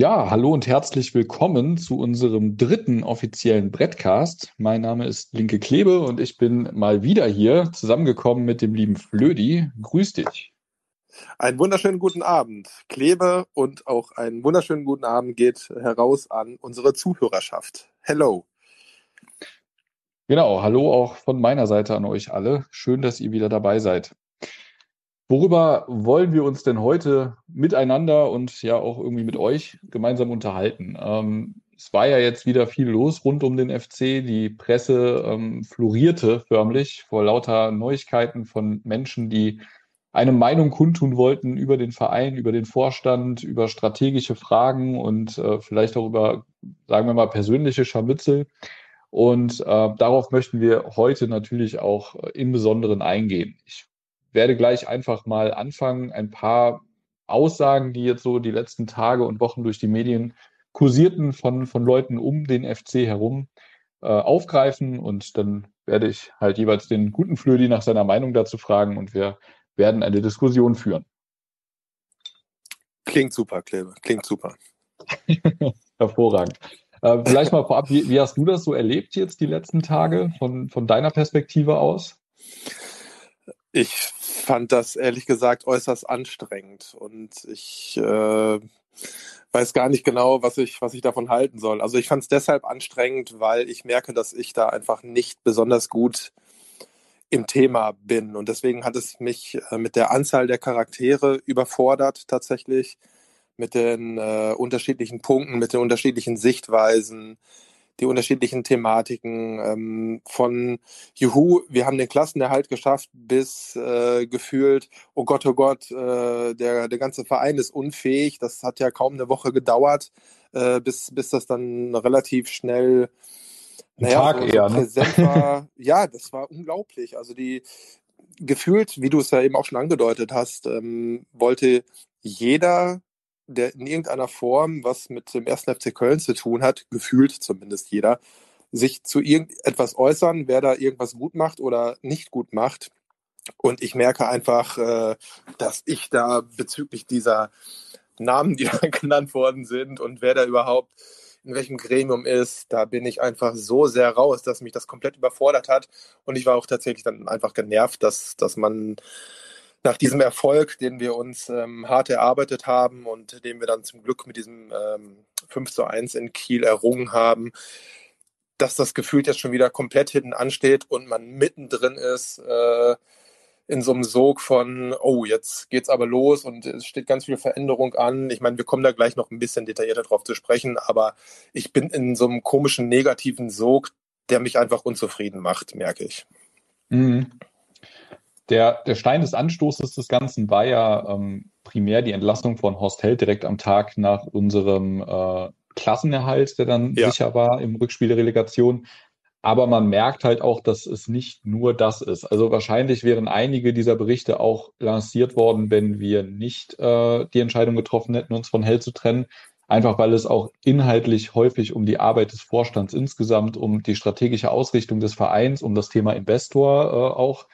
Ja, hallo und herzlich willkommen zu unserem dritten offiziellen Brettcast. Mein Name ist Linke Klebe und ich bin mal wieder hier zusammengekommen mit dem lieben Flödi. Grüß dich. Einen wunderschönen guten Abend, Klebe, und auch einen wunderschönen guten Abend geht heraus an unsere Zuhörerschaft. Hello. Genau, hallo auch von meiner Seite an euch alle. Schön, dass ihr wieder dabei seid. Worüber wollen wir uns denn heute miteinander und ja auch irgendwie mit euch gemeinsam unterhalten? Es war ja jetzt wieder viel los rund um den FC. Die Presse florierte förmlich vor lauter Neuigkeiten von Menschen, die eine Meinung kundtun wollten über den Verein, über den Vorstand, über strategische Fragen und vielleicht auch über, sagen wir mal, persönliche Scharmützel. Und darauf möchten wir heute natürlich auch im Besonderen eingehen. Ich werde gleich einfach mal anfangen, ein paar Aussagen, die jetzt so die letzten Tage und Wochen durch die Medien kursierten von Leuten um den FC herum, aufgreifen, und dann werde ich halt jeweils den guten Flödi nach seiner Meinung dazu fragen und wir werden eine Diskussion führen. Klingt super, Klebe, klingt super. Hervorragend. Vielleicht mal vorab, wie hast du das so erlebt jetzt die letzten Tage von deiner Perspektive aus? Ich fand das ehrlich gesagt äußerst anstrengend und ich weiß gar nicht genau, was ich davon halten soll. Also ich fand es deshalb anstrengend, weil ich merke, dass ich da einfach nicht besonders gut im Thema bin. Und deswegen hat es mich mit der Anzahl der Charaktere überfordert tatsächlich, mit den unterschiedlichen Punkten, mit den unterschiedlichen Sichtweisen, die unterschiedlichen Thematiken, von Juhu, wir haben den Klassenerhalt geschafft, bis gefühlt, oh Gott, der ganze Verein ist unfähig. Das hat ja kaum eine Woche gedauert, bis das dann relativ schnell präsent war. Ja, das war unglaublich. Also gefühlt, wie du es ja eben auch schon angedeutet hast, wollte jeder, der in irgendeiner Form was mit dem 1. FC Köln zu tun hat, gefühlt zumindest jeder, sich zu irgendetwas äußern, wer da irgendwas gut macht oder nicht gut macht. Und ich merke einfach, dass ich da bezüglich dieser Namen, die da genannt worden sind und wer da überhaupt in welchem Gremium ist, da bin ich einfach so sehr raus, dass mich das komplett überfordert hat. Und ich war auch tatsächlich dann einfach genervt, dass man nach diesem Erfolg, den wir uns hart erarbeitet haben und den wir dann zum Glück mit diesem 5:1 in Kiel errungen haben, dass das Gefühl jetzt schon wieder komplett hinten ansteht und man mittendrin ist in so einem Sog von, oh, jetzt geht's aber los und es steht ganz viel Veränderung an. Ich meine, wir kommen da gleich noch ein bisschen detaillierter drauf zu sprechen, aber ich bin in so einem komischen, negativen Sog, der mich einfach unzufrieden macht, merke ich. Mhm. Der Stein des Anstoßes des Ganzen war ja primär die Entlassung von Horst Held direkt am Tag nach unserem Klassenerhalt, der dann sicher war im Rückspiel der Relegation. Aber man merkt halt auch, dass es nicht nur das ist. Also wahrscheinlich wären einige dieser Berichte auch lanciert worden, wenn wir nicht die Entscheidung getroffen hätten, uns von Held zu trennen. Einfach weil es auch inhaltlich häufig um die Arbeit des Vorstands insgesamt, um die strategische Ausrichtung des Vereins, um das Thema Investor auch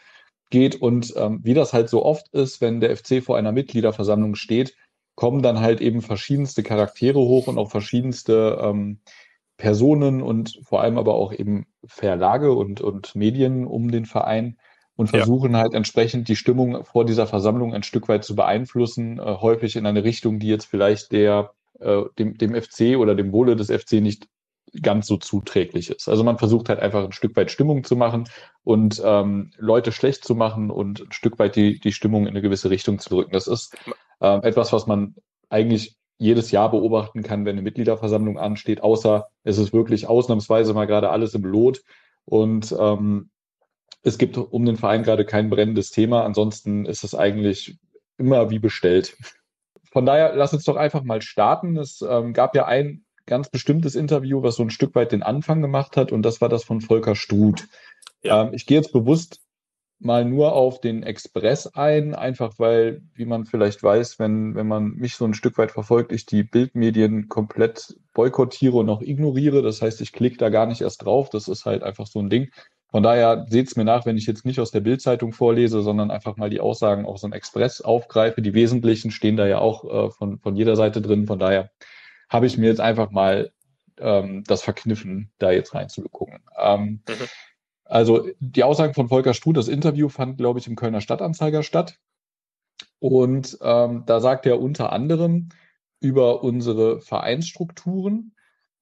geht. Und wie das halt so oft ist, wenn der FC vor einer Mitgliederversammlung steht, kommen dann halt eben verschiedenste Charaktere hoch und auch verschiedenste Personen und vor allem aber auch eben Verlage und Medien um den Verein und versuchen halt entsprechend die Stimmung vor dieser Versammlung ein Stück weit zu beeinflussen, häufig in eine Richtung, die jetzt vielleicht dem FC oder dem Wohle des FC nicht ganz so zuträglich ist. Also man versucht halt einfach ein Stück weit Stimmung zu machen und Leute schlecht zu machen und ein Stück weit die Stimmung in eine gewisse Richtung zu drücken. Das ist etwas, was man eigentlich jedes Jahr beobachten kann, wenn eine Mitgliederversammlung ansteht, außer es ist wirklich ausnahmsweise mal gerade alles im Lot und es gibt um den Verein gerade kein brennendes Thema. Ansonsten ist es eigentlich immer wie bestellt. Von daher, lass uns doch einfach mal starten. Es gab ja ein ganz bestimmtes Interview, was so ein Stück weit den Anfang gemacht hat, und das war das von Volker Struth. Ja. Ich gehe jetzt bewusst mal nur auf den Express ein, einfach weil, wie man vielleicht weiß, wenn man mich so ein Stück weit verfolgt, ich die Bildmedien komplett boykottiere und auch ignoriere. Das heißt, ich klicke da gar nicht erst drauf. Das ist halt einfach so ein Ding. Von daher seht es mir nach, wenn ich jetzt nicht aus der Bildzeitung vorlese, sondern einfach mal die Aussagen aus dem Express aufgreife. Die wesentlichen stehen da ja auch von jeder Seite drin. Von daher habe ich mir jetzt einfach mal das verkniffen, da jetzt reinzugucken. Also die Aussagen von Volker Struth, das Interview fand, glaube ich, im Kölner Stadtanzeiger statt. Und da sagt er unter anderem über unsere Vereinsstrukturen: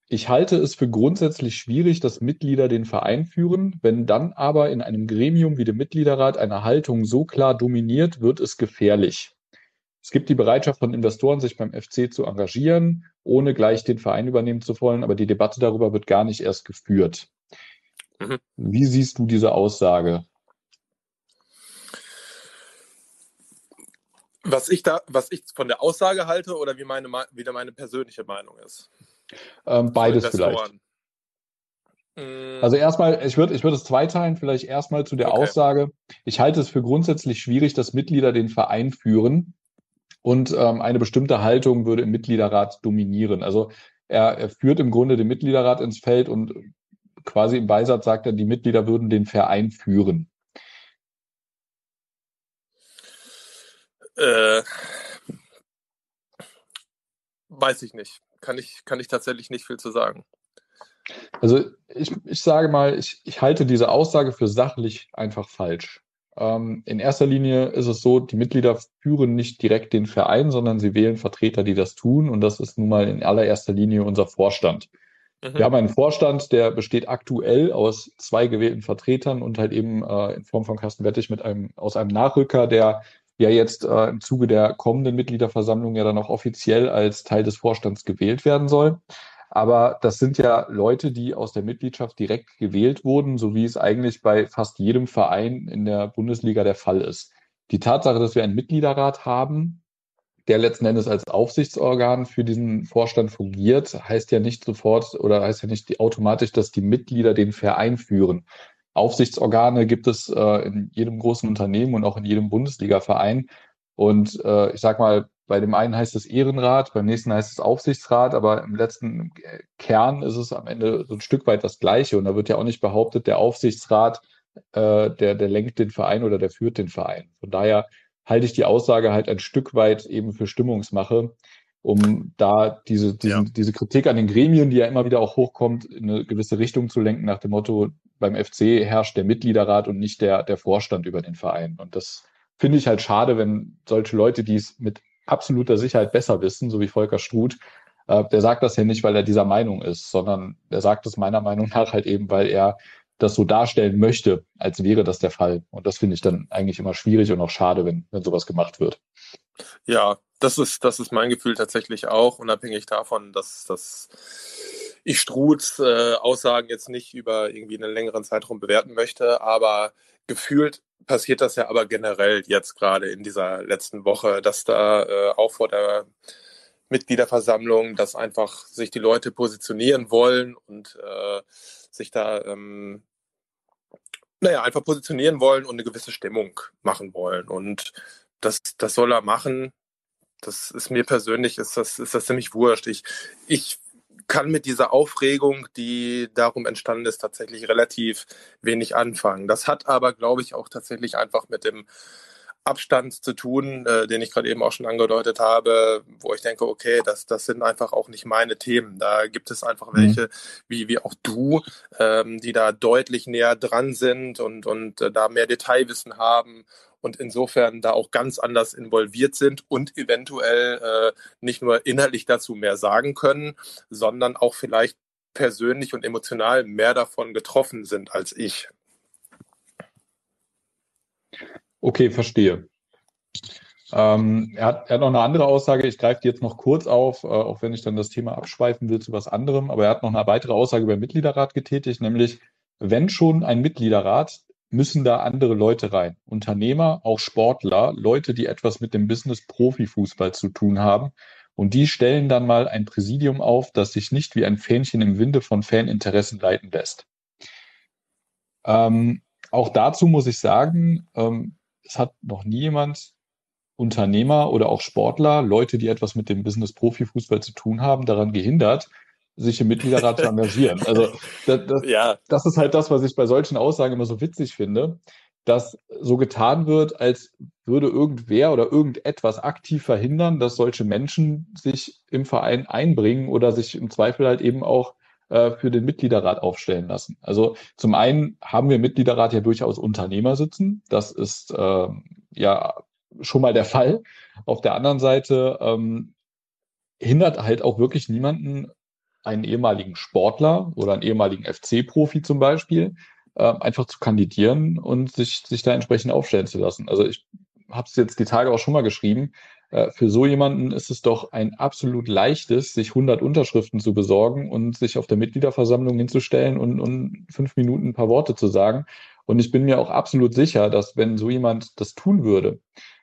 Ich halte es für grundsätzlich schwierig, dass Mitglieder den Verein führen. Wenn dann aber in einem Gremium wie dem Mitgliederrat eine Haltung so klar dominiert, wird es gefährlich. Es gibt die Bereitschaft von Investoren, sich beim FC zu engagieren, ohne gleich den Verein übernehmen zu wollen, aber die Debatte darüber wird gar nicht erst geführt. Mhm. Wie siehst du diese Aussage? Was ich von der Aussage halte oder wie meine persönliche Meinung ist? Beides vielleicht. Also erstmal, ich würde es zweiteilen, vielleicht erstmal zu der Aussage. Ich halte es für grundsätzlich schwierig, dass Mitglieder den Verein führen und eine bestimmte Haltung würde im Mitgliederrat dominieren. Also er führt im Grunde den Mitgliederrat ins Feld und quasi im Beisatz sagt er, die Mitglieder würden den Verein führen. Weiß ich nicht. Kann ich tatsächlich nicht viel zu sagen. Also ich sage mal, ich halte diese Aussage für sachlich einfach falsch. In erster Linie ist es so, die Mitglieder führen nicht direkt den Verein, sondern sie wählen Vertreter, die das tun. Und das ist nun mal in allererster Linie unser Vorstand. Mhm. Wir haben einen Vorstand, der besteht aktuell aus 2 gewählten Vertretern und halt eben in Form von Carsten Wettich aus einem Nachrücker, der ja jetzt im Zuge der kommenden Mitgliederversammlung ja dann auch offiziell als Teil des Vorstands gewählt werden soll. Aber das sind ja Leute, die aus der Mitgliedschaft direkt gewählt wurden, so wie es eigentlich bei fast jedem Verein in der Bundesliga der Fall ist. Die Tatsache, dass wir einen Mitgliederrat haben, der letzten Endes als Aufsichtsorgan für diesen Vorstand fungiert, heißt ja nicht automatisch, dass die Mitglieder den Verein führen. Aufsichtsorgane gibt es in jedem großen Unternehmen und auch in jedem Bundesliga-Verein. Und ich sag mal, bei dem einen heißt es Ehrenrat, beim nächsten heißt es Aufsichtsrat, aber im letzten Kern ist es am Ende so ein Stück weit das Gleiche. Und da wird ja auch nicht behauptet, der Aufsichtsrat, der lenkt den Verein oder der führt den Verein. Von daher halte ich die Aussage halt ein Stück weit eben für Stimmungsmache, um da diese Kritik an den Gremien, die ja immer wieder auch hochkommt, in eine gewisse Richtung zu lenken, nach dem Motto, beim FC herrscht der Mitgliederrat und nicht der Vorstand über den Verein. Und das finde ich halt schade, wenn solche Leute, die es mit absoluter Sicherheit besser wissen, so wie Volker Struth, der sagt das ja nicht, weil er dieser Meinung ist, sondern er sagt es meiner Meinung nach halt eben, weil er das so darstellen möchte, als wäre das der Fall. Und das finde ich dann eigentlich immer schwierig und auch schade, wenn sowas gemacht wird. Ja, das ist mein Gefühl tatsächlich auch, unabhängig davon, dass ich Struths Aussagen jetzt nicht über irgendwie einen längeren Zeitraum bewerten möchte, aber gefühlt passiert das ja aber generell jetzt gerade in dieser letzten Woche, dass da auch vor der Mitgliederversammlung, dass einfach sich die Leute positionieren wollen und sich da einfach positionieren wollen und eine gewisse Stimmung machen wollen. Und das soll er machen. Das ist mir persönlich, ist das ziemlich wurscht. Ich kann mit dieser Aufregung, die darum entstanden ist, tatsächlich relativ wenig anfangen. Das hat aber, glaube ich, auch tatsächlich einfach mit dem Abstand zu tun, den ich gerade eben auch schon angedeutet habe, wo ich denke, okay, das sind einfach auch nicht meine Themen. Da gibt es einfach welche, wie auch du, die da deutlich näher dran sind und da mehr Detailwissen haben und insofern da auch ganz anders involviert sind und eventuell nicht nur inhaltlich dazu mehr sagen können, sondern auch vielleicht persönlich und emotional mehr davon getroffen sind als ich. Okay, verstehe. Er hat noch eine andere Aussage, ich greife die jetzt noch kurz auf, auch wenn ich dann das Thema abschweifen will zu was anderem, aber er hat noch eine weitere Aussage über den Mitgliederrat getätigt, nämlich, wenn schon ein Mitgliederrat, müssen da andere Leute rein. Unternehmer, auch Sportler, Leute, die etwas mit dem Business Profifußball zu tun haben und die stellen dann mal ein Präsidium auf, das sich nicht wie ein Fähnchen im Winde von Faninteressen leiten lässt. Auch dazu muss ich sagen, es hat noch nie jemand, Unternehmer oder auch Sportler, Leute, die etwas mit dem Business-Profi-Fußball zu tun haben, daran gehindert, sich im Mitgliederrat zu engagieren. Also das ist halt das, was ich bei solchen Aussagen immer so witzig finde. dass so getan wird, als würde irgendwer oder irgendetwas aktiv verhindern, dass solche Menschen sich im Verein einbringen oder sich im Zweifel halt eben auch für den Mitgliederrat aufstellen lassen. Also zum einen haben wir im Mitgliederrat ja durchaus Unternehmer sitzen. Das ist ja schon mal der Fall. Auf der anderen Seite hindert halt auch wirklich niemanden, einen ehemaligen Sportler oder einen ehemaligen FC-Profi zum Beispiel, einfach zu kandidieren und sich da entsprechend aufstellen zu lassen. Also ich habe es jetzt die Tage auch schon mal geschrieben, für so jemanden ist es doch ein absolut leichtes, sich 100 Unterschriften zu besorgen und sich auf der Mitgliederversammlung hinzustellen und 5 Minuten ein paar Worte zu sagen. Und ich bin mir auch absolut sicher, dass wenn so jemand das tun würde,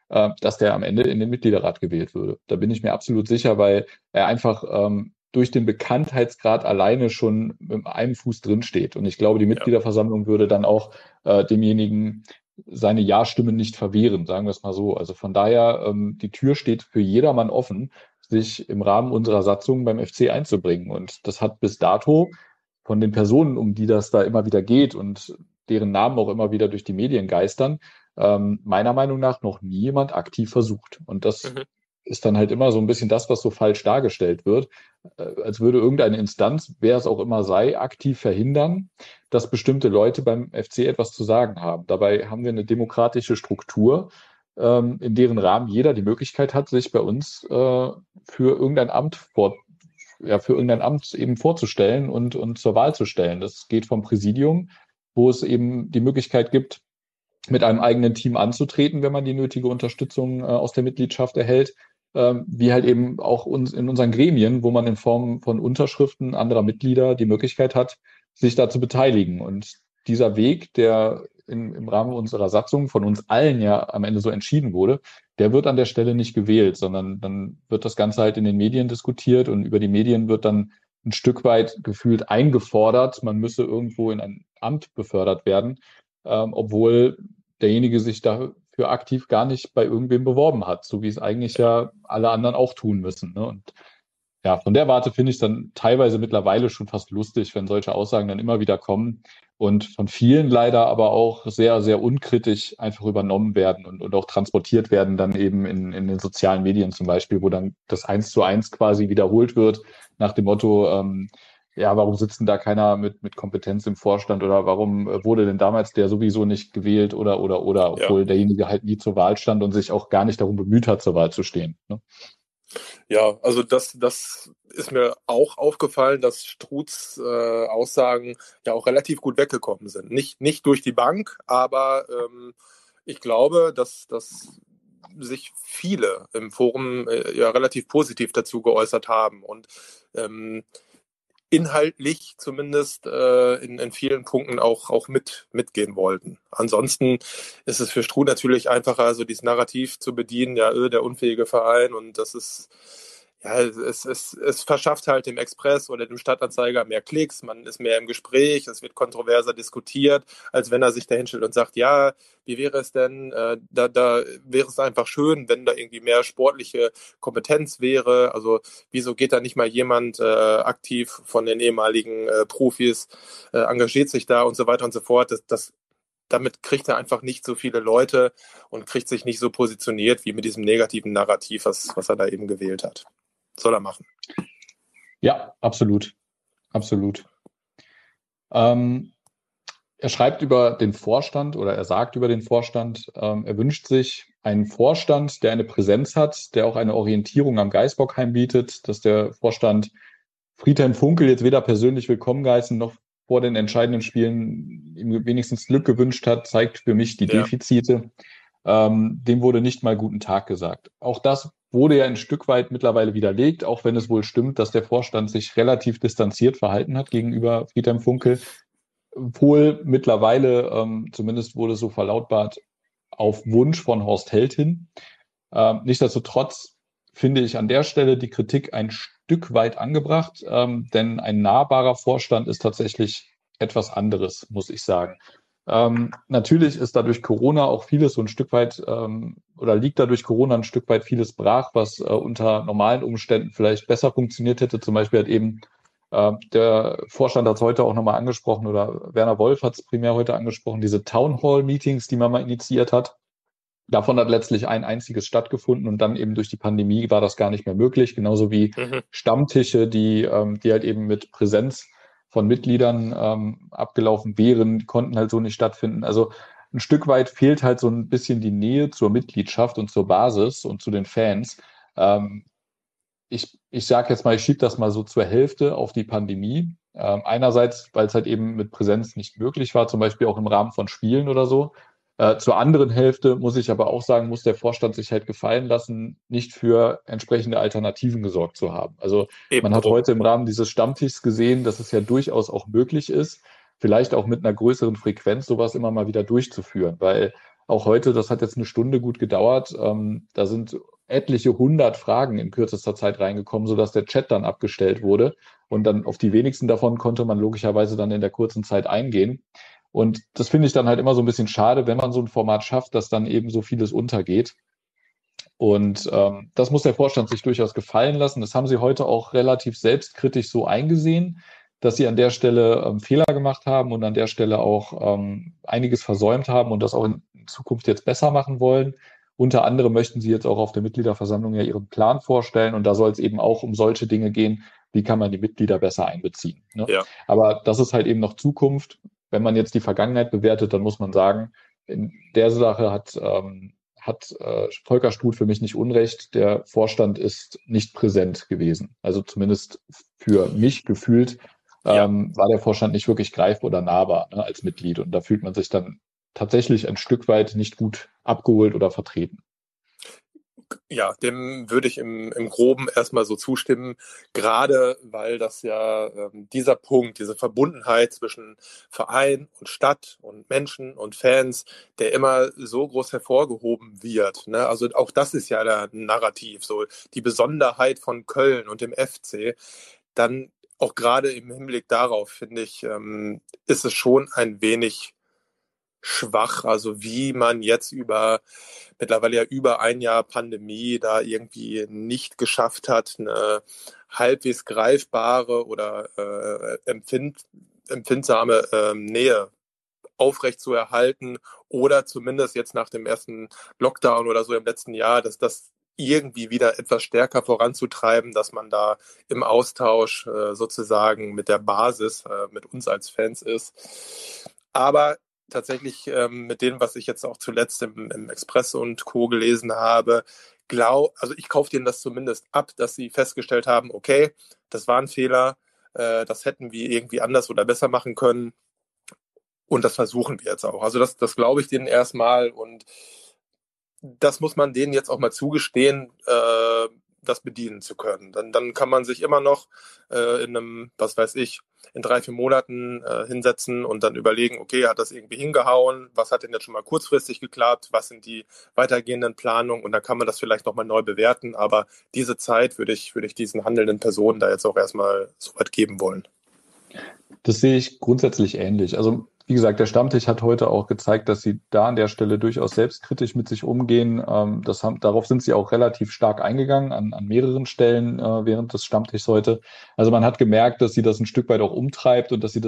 dass der am Ende in den Mitgliederrat gewählt würde. Da bin ich mir absolut sicher, weil er einfach durch den Bekanntheitsgrad alleine schon mit einem Fuß drinsteht. Und ich glaube, die Mitgliederversammlung würde dann auch demjenigen seine Ja-Stimme nicht verwehren, sagen wir es mal so. Also von daher, die Tür steht für jedermann offen, sich im Rahmen unserer Satzung beim FC einzubringen. Und das hat bis dato von den Personen, um die das da immer wieder geht und deren Namen auch immer wieder durch die Medien geistern, meiner Meinung nach noch nie jemand aktiv versucht. Und das ist dann halt immer so ein bisschen das, was so falsch dargestellt wird, als würde irgendeine Instanz, wer es auch immer sei, aktiv verhindern, dass bestimmte Leute beim FC etwas zu sagen haben. Dabei haben wir eine demokratische Struktur, in deren Rahmen jeder die Möglichkeit hat, sich bei uns für irgendein Amt eben vorzustellen und zur Wahl zu stellen. Das geht vom Präsidium, wo es eben die Möglichkeit gibt, mit einem eigenen Team anzutreten, wenn man die nötige Unterstützung aus der Mitgliedschaft erhält, wie halt eben auch uns in unseren Gremien, wo man in Form von Unterschriften anderer Mitglieder die Möglichkeit hat, sich da zu beteiligen. Und dieser Weg, der im Rahmen unserer Satzung von uns allen ja am Ende so entschieden wurde, der wird an der Stelle nicht gewählt, sondern dann wird das Ganze halt in den Medien diskutiert und über die Medien wird dann ein Stück weit gefühlt eingefordert, man müsse irgendwo in ein Amt befördert werden, obwohl derjenige sich dafür aktiv gar nicht bei irgendwem beworben hat, so wie es eigentlich ja alle anderen auch tun müssen. Ne? Und ja, von der Warte finde ich es dann teilweise mittlerweile schon fast lustig, wenn solche Aussagen dann immer wieder kommen und von vielen leider aber auch sehr, sehr unkritisch einfach übernommen werden und auch transportiert werden, dann eben in den sozialen Medien zum Beispiel, wo dann das 1:1 quasi wiederholt wird, nach dem Motto, ja, warum sitzt denn da keiner mit Kompetenz im Vorstand oder warum wurde denn damals der sowieso nicht gewählt oder, obwohl derjenige halt nie zur Wahl stand und sich auch gar nicht darum bemüht hat, zur Wahl zu stehen. Ne? Ja, also das ist mir auch aufgefallen, dass Struths Aussagen ja auch relativ gut weggekommen sind. Nicht durch die Bank, aber ich glaube, dass sich viele im Forum ja relativ positiv dazu geäußert haben und inhaltlich zumindest in vielen Punkten auch mitgehen wollten. Ansonsten ist es für Struth natürlich einfacher, so dieses Narrativ zu bedienen, ja, der unfähige Verein, und das ist, ja, es verschafft halt dem Express oder dem Stadtanzeiger mehr Klicks, man ist mehr im Gespräch, es wird kontroverser diskutiert, als wenn er sich da hinstellt und sagt, ja, wie wäre es denn, da wäre es einfach schön, wenn da irgendwie mehr sportliche Kompetenz wäre, also wieso geht da nicht mal jemand aktiv von den ehemaligen Profis, engagiert sich da und so weiter und so fort, damit kriegt er einfach nicht so viele Leute und kriegt sich nicht so positioniert wie mit diesem negativen Narrativ, was er da eben gewählt hat. Soll er machen. Ja, absolut. Absolut. Er schreibt über den Vorstand oder er sagt über den Vorstand, er wünscht sich einen Vorstand, der eine Präsenz hat, der auch eine Orientierung am Geißbockheim bietet, dass der Vorstand Friedhelm Funkel jetzt weder persönlich willkommen geheißen noch vor den entscheidenden Spielen ihm wenigstens Glück gewünscht hat, zeigt für mich die Defizite. Dem wurde nicht mal guten Tag gesagt. Auch das wurde ja ein Stück weit mittlerweile widerlegt, auch wenn es wohl stimmt, dass der Vorstand sich relativ distanziert verhalten hat gegenüber Friedhelm Funkel. Wohl mittlerweile, zumindest wurde so verlautbart, auf Wunsch von Horst Held hin. Nichtsdestotrotz finde ich an der Stelle die Kritik ein Stück weit angebracht, denn ein nahbarer Vorstand ist tatsächlich etwas anderes, muss ich sagen. Natürlich ist dadurch Corona auch vieles so ein Stück weit oder liegt dadurch Corona ein Stück weit vieles brach, was unter normalen Umständen vielleicht besser funktioniert hätte. Zum Beispiel hat eben Der Vorstand hat es heute auch nochmal angesprochen, oder Werner Wolf hat es primär heute angesprochen, diese Town-Hall-Meetings, die man mal initiiert hat. Davon hat letztlich ein einziges stattgefunden und dann eben durch die Pandemie war das gar nicht mehr möglich. Genauso wie Stammtische, die halt eben mit Präsenz von Mitgliedern abgelaufen wären, konnten halt so nicht stattfinden. Also ein Stück weit fehlt halt so ein bisschen die Nähe zur Mitgliedschaft und zur Basis und zu den Fans. Ich sage jetzt mal, ich schiebe das mal so zur Hälfte auf die Pandemie. Einerseits, weil es halt eben mit Präsenz nicht möglich war, zum Beispiel auch im Rahmen von Spielen oder so. Zur anderen Hälfte muss ich aber auch sagen, muss der Vorstand sich halt gefallen lassen, nicht für entsprechende Alternativen gesorgt zu haben. Also man hat heute im Rahmen dieses Stammtischs gesehen, dass es ja durchaus auch möglich ist, vielleicht auch mit einer größeren Frequenz sowas immer mal wieder durchzuführen. Weil auch heute, das hat jetzt eine Stunde gut gedauert, da sind etliche 100 Fragen in kürzester Zeit reingekommen, sodass der Chat dann abgestellt wurde. Und dann auf die wenigsten davon konnte man logischerweise dann in der kurzen Zeit eingehen. Und das finde ich dann halt immer so ein bisschen schade, wenn man so ein Format schafft, dass dann eben so vieles untergeht. Und das muss der Vorstand sich durchaus gefallen lassen. Das haben sie heute auch relativ selbstkritisch so eingesehen, dass sie an der Stelle Fehler gemacht haben und an der Stelle auch einiges versäumt haben und das auch in Zukunft jetzt besser machen wollen. Unter anderem möchten sie jetzt auch auf der Mitgliederversammlung ja ihren Plan vorstellen und da soll es eben auch um solche Dinge gehen, wie kann man die Mitglieder besser einbeziehen. Ne? Ja. Aber das ist halt eben noch Zukunft. Wenn man jetzt die Vergangenheit bewertet, dann muss man sagen, in der Sache hat Volker Struth für mich nicht unrecht. Der Vorstand ist nicht präsent gewesen. Also zumindest für mich gefühlt war der Vorstand nicht wirklich greifbar oder nahbar, ne, als Mitglied. Und da fühlt man sich dann tatsächlich ein Stück weit nicht gut abgeholt oder vertreten. Ja, dem würde ich im Groben erstmal so zustimmen, gerade weil das ja dieser Punkt, diese Verbundenheit zwischen Verein und Stadt und Menschen und Fans, der immer so groß hervorgehoben wird, ne? Also auch das ist ja der Narrativ, so die Besonderheit von Köln und dem FC, dann auch gerade im Hinblick darauf, finde ich, ist es schon ein wenig schwach, also wie man jetzt mittlerweile ja über ein Jahr Pandemie da irgendwie nicht geschafft hat, eine halbwegs greifbare oder empfindsame Nähe aufrecht zu erhalten oder zumindest jetzt nach dem ersten Lockdown oder so im letzten Jahr, dass das irgendwie wieder etwas stärker voranzutreiben, dass man da im Austausch sozusagen mit der Basis, mit uns als Fans ist. Aber tatsächlich mit dem, was ich jetzt auch zuletzt im Express und Co. gelesen habe, also ich kaufe denen das zumindest ab, dass sie festgestellt haben, okay, das war ein Fehler, das hätten wir irgendwie anders oder besser machen können und das versuchen wir jetzt auch. Also das glaube ich denen erstmal und das muss man denen jetzt auch mal zugestehen, das bedienen zu können. Dann kann man sich immer noch in 3-4 Monaten hinsetzen und dann überlegen, okay, hat das irgendwie hingehauen? Was hat denn jetzt schon mal kurzfristig geklappt? Was sind die weitergehenden Planungen? Und dann kann man das vielleicht nochmal neu bewerten. Aber diese Zeit würde ich diesen handelnden Personen da jetzt auch erstmal so weit geben wollen. Das sehe ich grundsätzlich ähnlich. Also wie gesagt, der Stammtisch hat heute auch gezeigt, dass sie da an der Stelle durchaus selbstkritisch mit sich umgehen. Darauf sind sie auch relativ stark eingegangen, an mehreren Stellen während des Stammtischs heute. Also man hat gemerkt, dass sie das ein Stück weit auch umtreibt und dass sie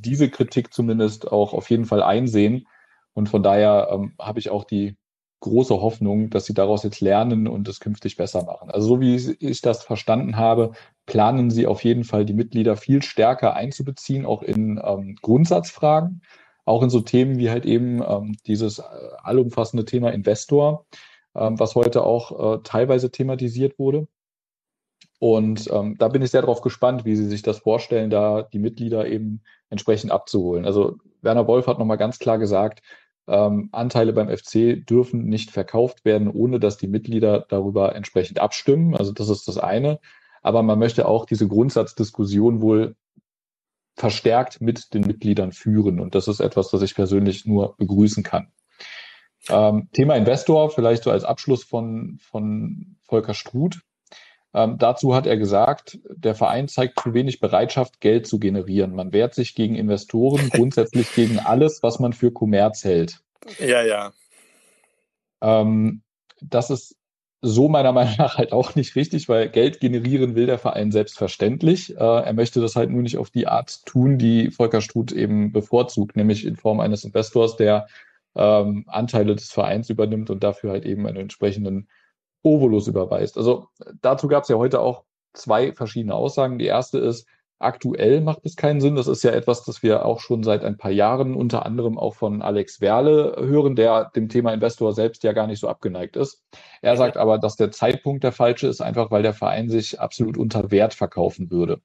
diese Kritik zumindest auch auf jeden Fall einsehen. Und von daher habe ich auch die große Hoffnung, dass sie daraus jetzt lernen und es künftig besser machen. Also so wie ich das verstanden habe, planen sie auf jeden Fall, die Mitglieder viel stärker einzubeziehen, auch in Grundsatzfragen, auch in so Themen wie halt eben dieses allumfassende Thema Investor, was heute auch teilweise thematisiert wurde. Und da bin ich sehr darauf gespannt, wie sie sich das vorstellen, da die Mitglieder eben entsprechend abzuholen. Also Werner Wolf hat nochmal ganz klar gesagt, Anteile beim FC dürfen nicht verkauft werden, ohne dass die Mitglieder darüber entsprechend abstimmen. Also das ist das eine. Aber man möchte auch diese Grundsatzdiskussion wohl verstärkt mit den Mitgliedern führen. Und das ist etwas, das ich persönlich nur begrüßen kann. Thema Investor, vielleicht so als Abschluss von Volker Struth. Dazu hat er gesagt, der Verein zeigt zu wenig Bereitschaft, Geld zu generieren. Man wehrt sich gegen Investoren, grundsätzlich gegen alles, was man für Kommerz hält. Ja. Das ist so meiner Meinung nach halt auch nicht richtig, weil Geld generieren will der Verein selbstverständlich. Er möchte das halt nur nicht auf die Art tun, die Volker Struth eben bevorzugt, nämlich in Form eines Investors, der Anteile des Vereins übernimmt und dafür halt eben einen entsprechenden Obolus überweist. Also dazu gab es ja heute auch zwei verschiedene Aussagen. Die erste ist, aktuell macht es keinen Sinn. Das ist ja etwas, das wir auch schon seit ein paar Jahren unter anderem auch von Alex Wehrle hören, der dem Thema Investor selbst ja gar nicht so abgeneigt ist. Er sagt aber, dass der Zeitpunkt der falsche ist, einfach weil der Verein sich absolut unter Wert verkaufen würde.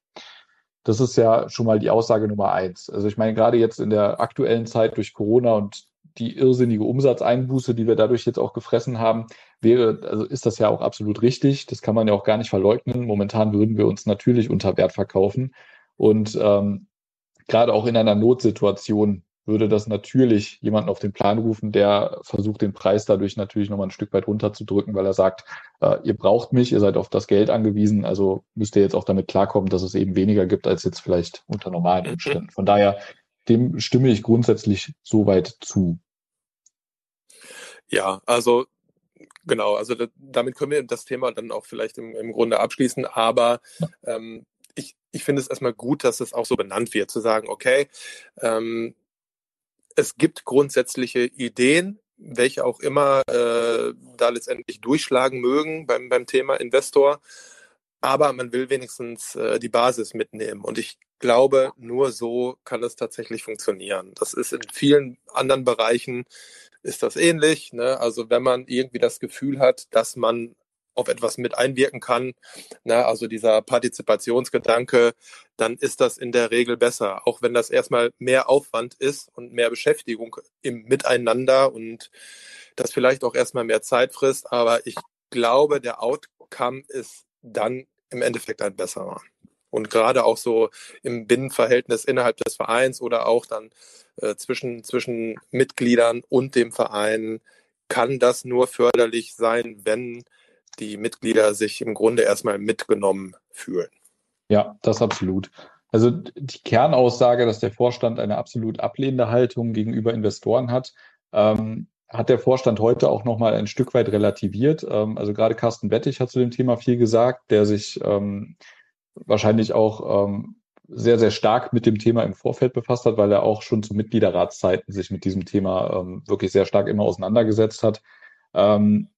Das ist ja schon mal die Aussage Nummer 1. Also ich meine, gerade jetzt in der aktuellen Zeit durch Corona und die irrsinnige Umsatzeinbuße, die wir dadurch jetzt auch gefressen haben, ist das ja auch absolut richtig. Das kann man ja auch gar nicht verleugnen. Momentan würden wir uns natürlich unter Wert verkaufen. Und gerade auch in einer Notsituation würde das natürlich jemanden auf den Plan rufen, der versucht, den Preis dadurch natürlich nochmal ein Stück weit runterzudrücken, weil er sagt, ihr braucht mich, ihr seid auf das Geld angewiesen, also müsst ihr jetzt auch damit klarkommen, dass es eben weniger gibt als jetzt vielleicht unter normalen Umständen. Von daher, dem stimme ich grundsätzlich soweit zu. Ja, also genau, also damit können wir das Thema dann auch vielleicht im Grunde abschließen, aber ich finde es erstmal gut, dass es auch so benannt wird, zu sagen, okay, es gibt grundsätzliche Ideen, welche auch immer da letztendlich durchschlagen mögen beim Thema Investor, aber man will wenigstens die Basis mitnehmen und ich glaube, nur so kann das tatsächlich funktionieren. Das ist in vielen anderen Bereichen ist das ähnlich, ne? Also wenn man irgendwie das Gefühl hat, dass man auf etwas mit einwirken kann, ne? Also dieser Partizipationsgedanke, dann ist das in der Regel besser, auch wenn das erstmal mehr Aufwand ist und mehr Beschäftigung im Miteinander und das vielleicht auch erstmal mehr Zeit frisst, aber ich glaube, der Outcome ist dann im Endeffekt ein besserer. Und gerade auch so im Binnenverhältnis innerhalb des Vereins oder auch dann zwischen Mitgliedern und dem Verein kann das nur förderlich sein, wenn die Mitglieder sich im Grunde erstmal mitgenommen fühlen. Ja, das absolut. Also die Kernaussage, dass der Vorstand eine absolut ablehnende Haltung gegenüber Investoren hat, hat der Vorstand heute auch nochmal ein Stück weit relativiert. Also gerade Carsten Wettich hat zu dem Thema viel gesagt, der sich wahrscheinlich auch sehr, sehr stark mit dem Thema im Vorfeld befasst hat, weil er auch schon zu Mitgliederratszeiten sich mit diesem Thema wirklich sehr stark immer auseinandergesetzt hat. Er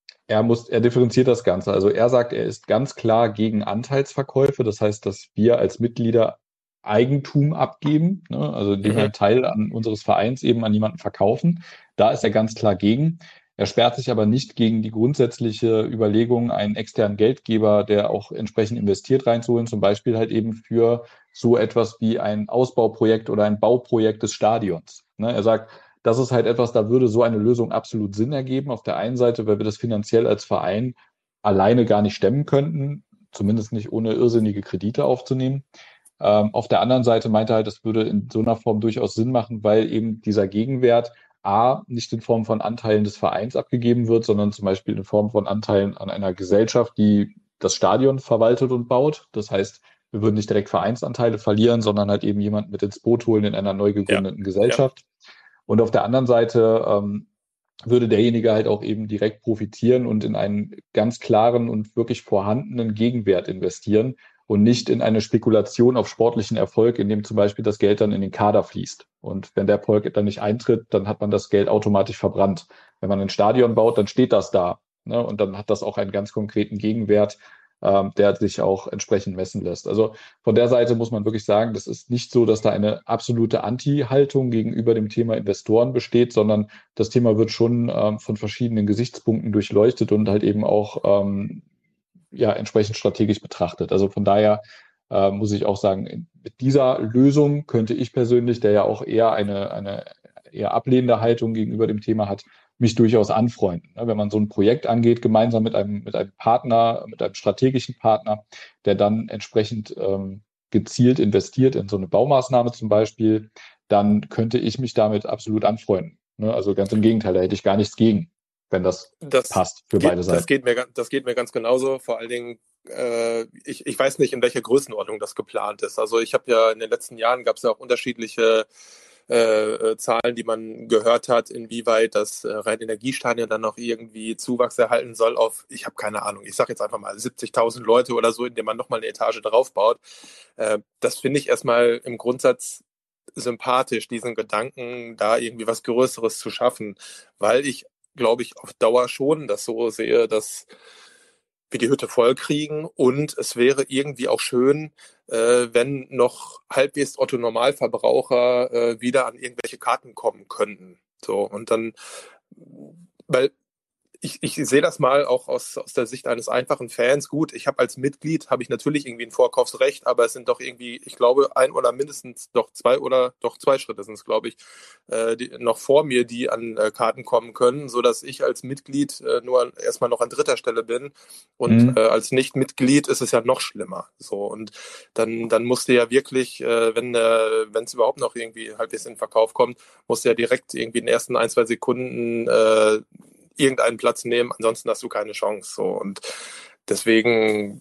differenziert das Ganze. Also er sagt, er ist ganz klar gegen Anteilsverkäufe. Das heißt, dass wir als Mitglieder Eigentum abgeben, ne? Also den wir Teil unseres Vereins eben an jemanden verkaufen. Da ist er ganz klar gegen. Er sperrt sich aber nicht gegen die grundsätzliche Überlegung, einen externen Geldgeber, der auch entsprechend investiert, reinzuholen, zum Beispiel halt eben für so etwas wie ein Ausbauprojekt oder ein Bauprojekt des Stadions. Ne, er sagt, das ist halt etwas, da würde so eine Lösung absolut Sinn ergeben. Auf der einen Seite, weil wir das finanziell als Verein alleine gar nicht stemmen könnten, zumindest nicht ohne irrsinnige Kredite aufzunehmen. Auf der anderen Seite meinte er halt, das würde in so einer Form durchaus Sinn machen, weil eben dieser Gegenwert A, nicht in Form von Anteilen des Vereins abgegeben wird, sondern zum Beispiel in Form von Anteilen an einer Gesellschaft, die das Stadion verwaltet und baut. Das heißt, wir würden nicht direkt Vereinsanteile verlieren, sondern halt eben jemanden mit ins Boot holen in einer neu gegründeten Gesellschaft. Ja. Und auf der anderen Seite würde derjenige halt auch eben direkt profitieren und in einen ganz klaren und wirklich vorhandenen Gegenwert investieren und nicht in eine Spekulation auf sportlichen Erfolg, in dem zum Beispiel das Geld dann in den Kader fließt. Und wenn der Erfolg dann nicht eintritt, dann hat man das Geld automatisch verbrannt. Wenn man ein Stadion baut, dann steht das da, ne? Und dann hat das auch einen ganz konkreten Gegenwert, der sich auch entsprechend messen lässt. Also von der Seite muss man wirklich sagen, das ist nicht so, dass da eine absolute Anti-Haltung gegenüber dem Thema Investoren besteht, sondern das Thema wird schon von verschiedenen Gesichtspunkten durchleuchtet und halt eben auch entsprechend strategisch betrachtet. Also von daher muss ich auch sagen, mit dieser Lösung könnte ich persönlich, der ja auch eher eine eher ablehnende Haltung gegenüber dem Thema hat, mich durchaus anfreunden. Wenn man so ein Projekt angeht, gemeinsam mit einem Partner, mit einem strategischen Partner, der dann entsprechend gezielt investiert in so eine Baumaßnahme zum Beispiel, dann könnte ich mich damit absolut anfreunden. Also ganz im Gegenteil, da hätte ich gar nichts gegen, wenn das passt für beide Seiten. Das geht mir ganz genauso. Vor allen Dingen, ich weiß nicht, in welcher Größenordnung das geplant ist. Also ich habe ja in den letzten Jahren, gab es ja auch unterschiedliche Zahlen, die man gehört hat, inwieweit das Rhein-Energiestadion dann noch irgendwie Zuwachs erhalten soll auf, ich habe keine Ahnung, ich sage jetzt einfach mal 70.000 Leute oder so, indem man nochmal eine Etage draufbaut. Das finde ich erstmal im Grundsatz sympathisch, diesen Gedanken, da irgendwie was Größeres zu schaffen, weil ich, glaube ich, auf Dauer schon das so sehe, dass wir die Hütte voll kriegen und es wäre irgendwie auch schön, wenn noch halbwegs Otto-Normalverbraucher wieder an irgendwelche Karten kommen könnten. So, und dann, weil ich sehe das mal auch aus der Sicht eines einfachen Fans. Gut, ich habe als Mitglied, habe ich natürlich irgendwie ein Vorkaufsrecht, aber es sind doch irgendwie, ich glaube, ein oder mindestens zwei Schritte sind es, glaube ich, die noch vor mir, die an Karten kommen können, sodass ich als Mitglied nur erstmal noch an dritter Stelle bin. Und als Nicht-Mitglied ist es ja noch schlimmer. So, und dann musst du ja wirklich, wenn es überhaupt noch irgendwie halbwegs in den Verkauf kommt, musst du ja direkt irgendwie in den ersten 1-2 Sekunden irgendeinen Platz nehmen, ansonsten hast du keine Chance. So. Und deswegen,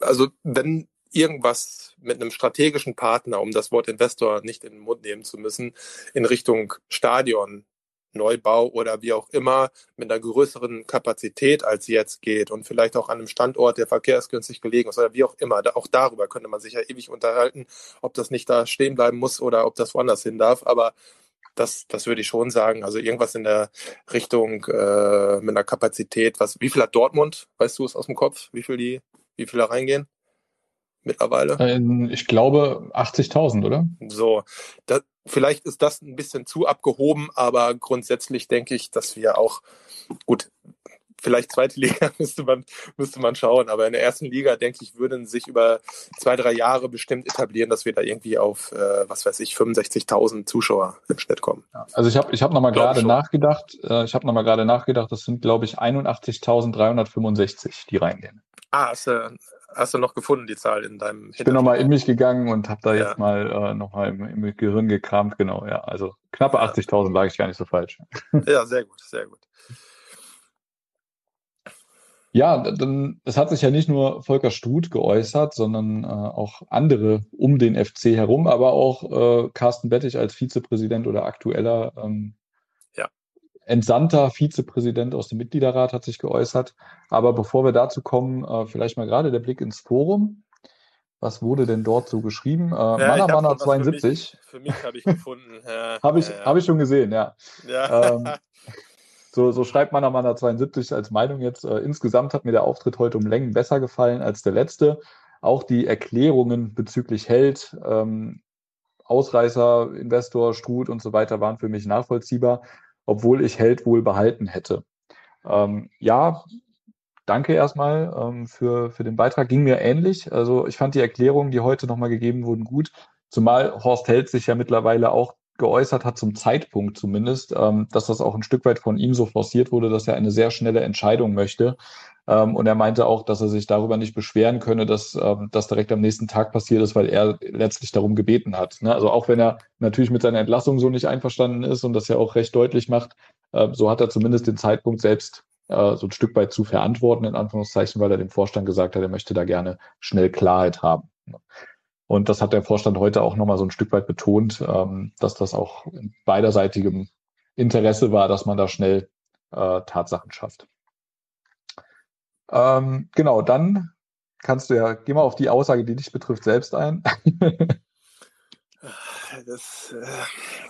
also wenn irgendwas mit einem strategischen Partner, um das Wort Investor nicht in den Mund nehmen zu müssen, in Richtung Stadion, Neubau oder wie auch immer, mit einer größeren Kapazität als jetzt geht und vielleicht auch an einem Standort, der verkehrsgünstig gelegen ist oder wie auch immer, auch darüber könnte man sich ja ewig unterhalten, ob das nicht da stehen bleiben muss oder ob das woanders hin darf, aber das würde ich schon sagen. Also irgendwas in der Richtung mit einer Kapazität. Wie viel hat Dortmund? Weißt du es aus dem Kopf? Wie viel da reingehen mittlerweile? Ich glaube 80.000, oder? So. Vielleicht ist das ein bisschen zu abgehoben, aber grundsätzlich denke ich, dass wir auch gut. Vielleicht zweite Liga müsste man schauen, aber in der ersten Liga, denke ich, würden sich über 2-3 Jahre bestimmt etablieren, dass wir da irgendwie auf, 65.000 Zuschauer im Schnitt kommen. Also ich hab nochmal gerade nachgedacht, das sind, glaube ich, 81.365, die reingehen. Ah, hast du noch gefunden, die Zahl in deinem Hintergrund? Ich bin nochmal in mich gegangen und habe da jetzt mal nochmal im Gehirn gekramt, genau, ja. Also knappe 80.000 lag ich gar nicht so falsch. Ja, sehr gut, sehr gut. Ja, dann, es hat sich ja nicht nur Volker Struth geäußert, sondern auch andere um den FC herum, aber auch Carsten Wettich als Vizepräsident oder aktueller entsandter Vizepräsident aus dem Mitgliederrat hat sich geäußert. Aber bevor wir dazu kommen, vielleicht mal gerade der Blick ins Forum. Was wurde denn dort so geschrieben? Manabana 72. Für mich habe ich gefunden. Habe ich schon gesehen, ja. Ja. So schreibt Manamana 72 als Meinung jetzt. Insgesamt hat mir der Auftritt heute um Längen besser gefallen als der letzte. Auch die Erklärungen bezüglich Held, Ausreißer, Investor, Struth und so weiter waren für mich nachvollziehbar, obwohl ich Held wohl behalten hätte. Danke erstmal für den Beitrag. Ging mir ähnlich. Also ich fand die Erklärungen, die heute nochmal gegeben wurden, gut. Zumal Horst Held sich ja mittlerweile auch geäußert hat, zum Zeitpunkt zumindest, dass das auch ein Stück weit von ihm so forciert wurde, dass er eine sehr schnelle Entscheidung möchte. Und er meinte auch, dass er sich darüber nicht beschweren könne, dass das direkt am nächsten Tag passiert ist, weil er letztlich darum gebeten hat. Also auch wenn er natürlich mit seiner Entlassung so nicht einverstanden ist und das ja auch recht deutlich macht, so hat er zumindest den Zeitpunkt selbst so ein Stück weit zu verantworten, in Anführungszeichen, weil er dem Vorstand gesagt hat, er möchte da gerne schnell Klarheit haben. Und das hat der Vorstand heute auch nochmal so ein Stück weit betont, dass das auch in beiderseitigem Interesse war, dass man da schnell Tatsachen schafft. Genau, dann kannst du ja, geh mal auf die Aussage, die dich betrifft, selbst ein.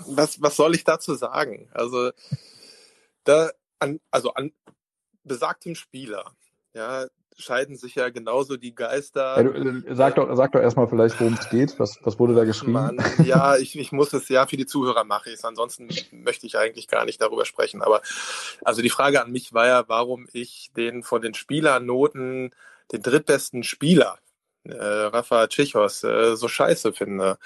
Was soll ich dazu sagen? Also, an besagtem Spieler, ja, scheiden sich ja genauso die Geister. Ja, sag doch erstmal vielleicht, worum es geht. Was wurde da geschrieben? Mann, ja, ich muss es, ja, für die Zuhörer mache ich es. Ansonsten möchte ich eigentlich gar nicht darüber sprechen. Aber also die Frage an mich war ja, warum ich den von den Spielernoten, den drittbesten Spieler, Rafa Czichos, so scheiße finde.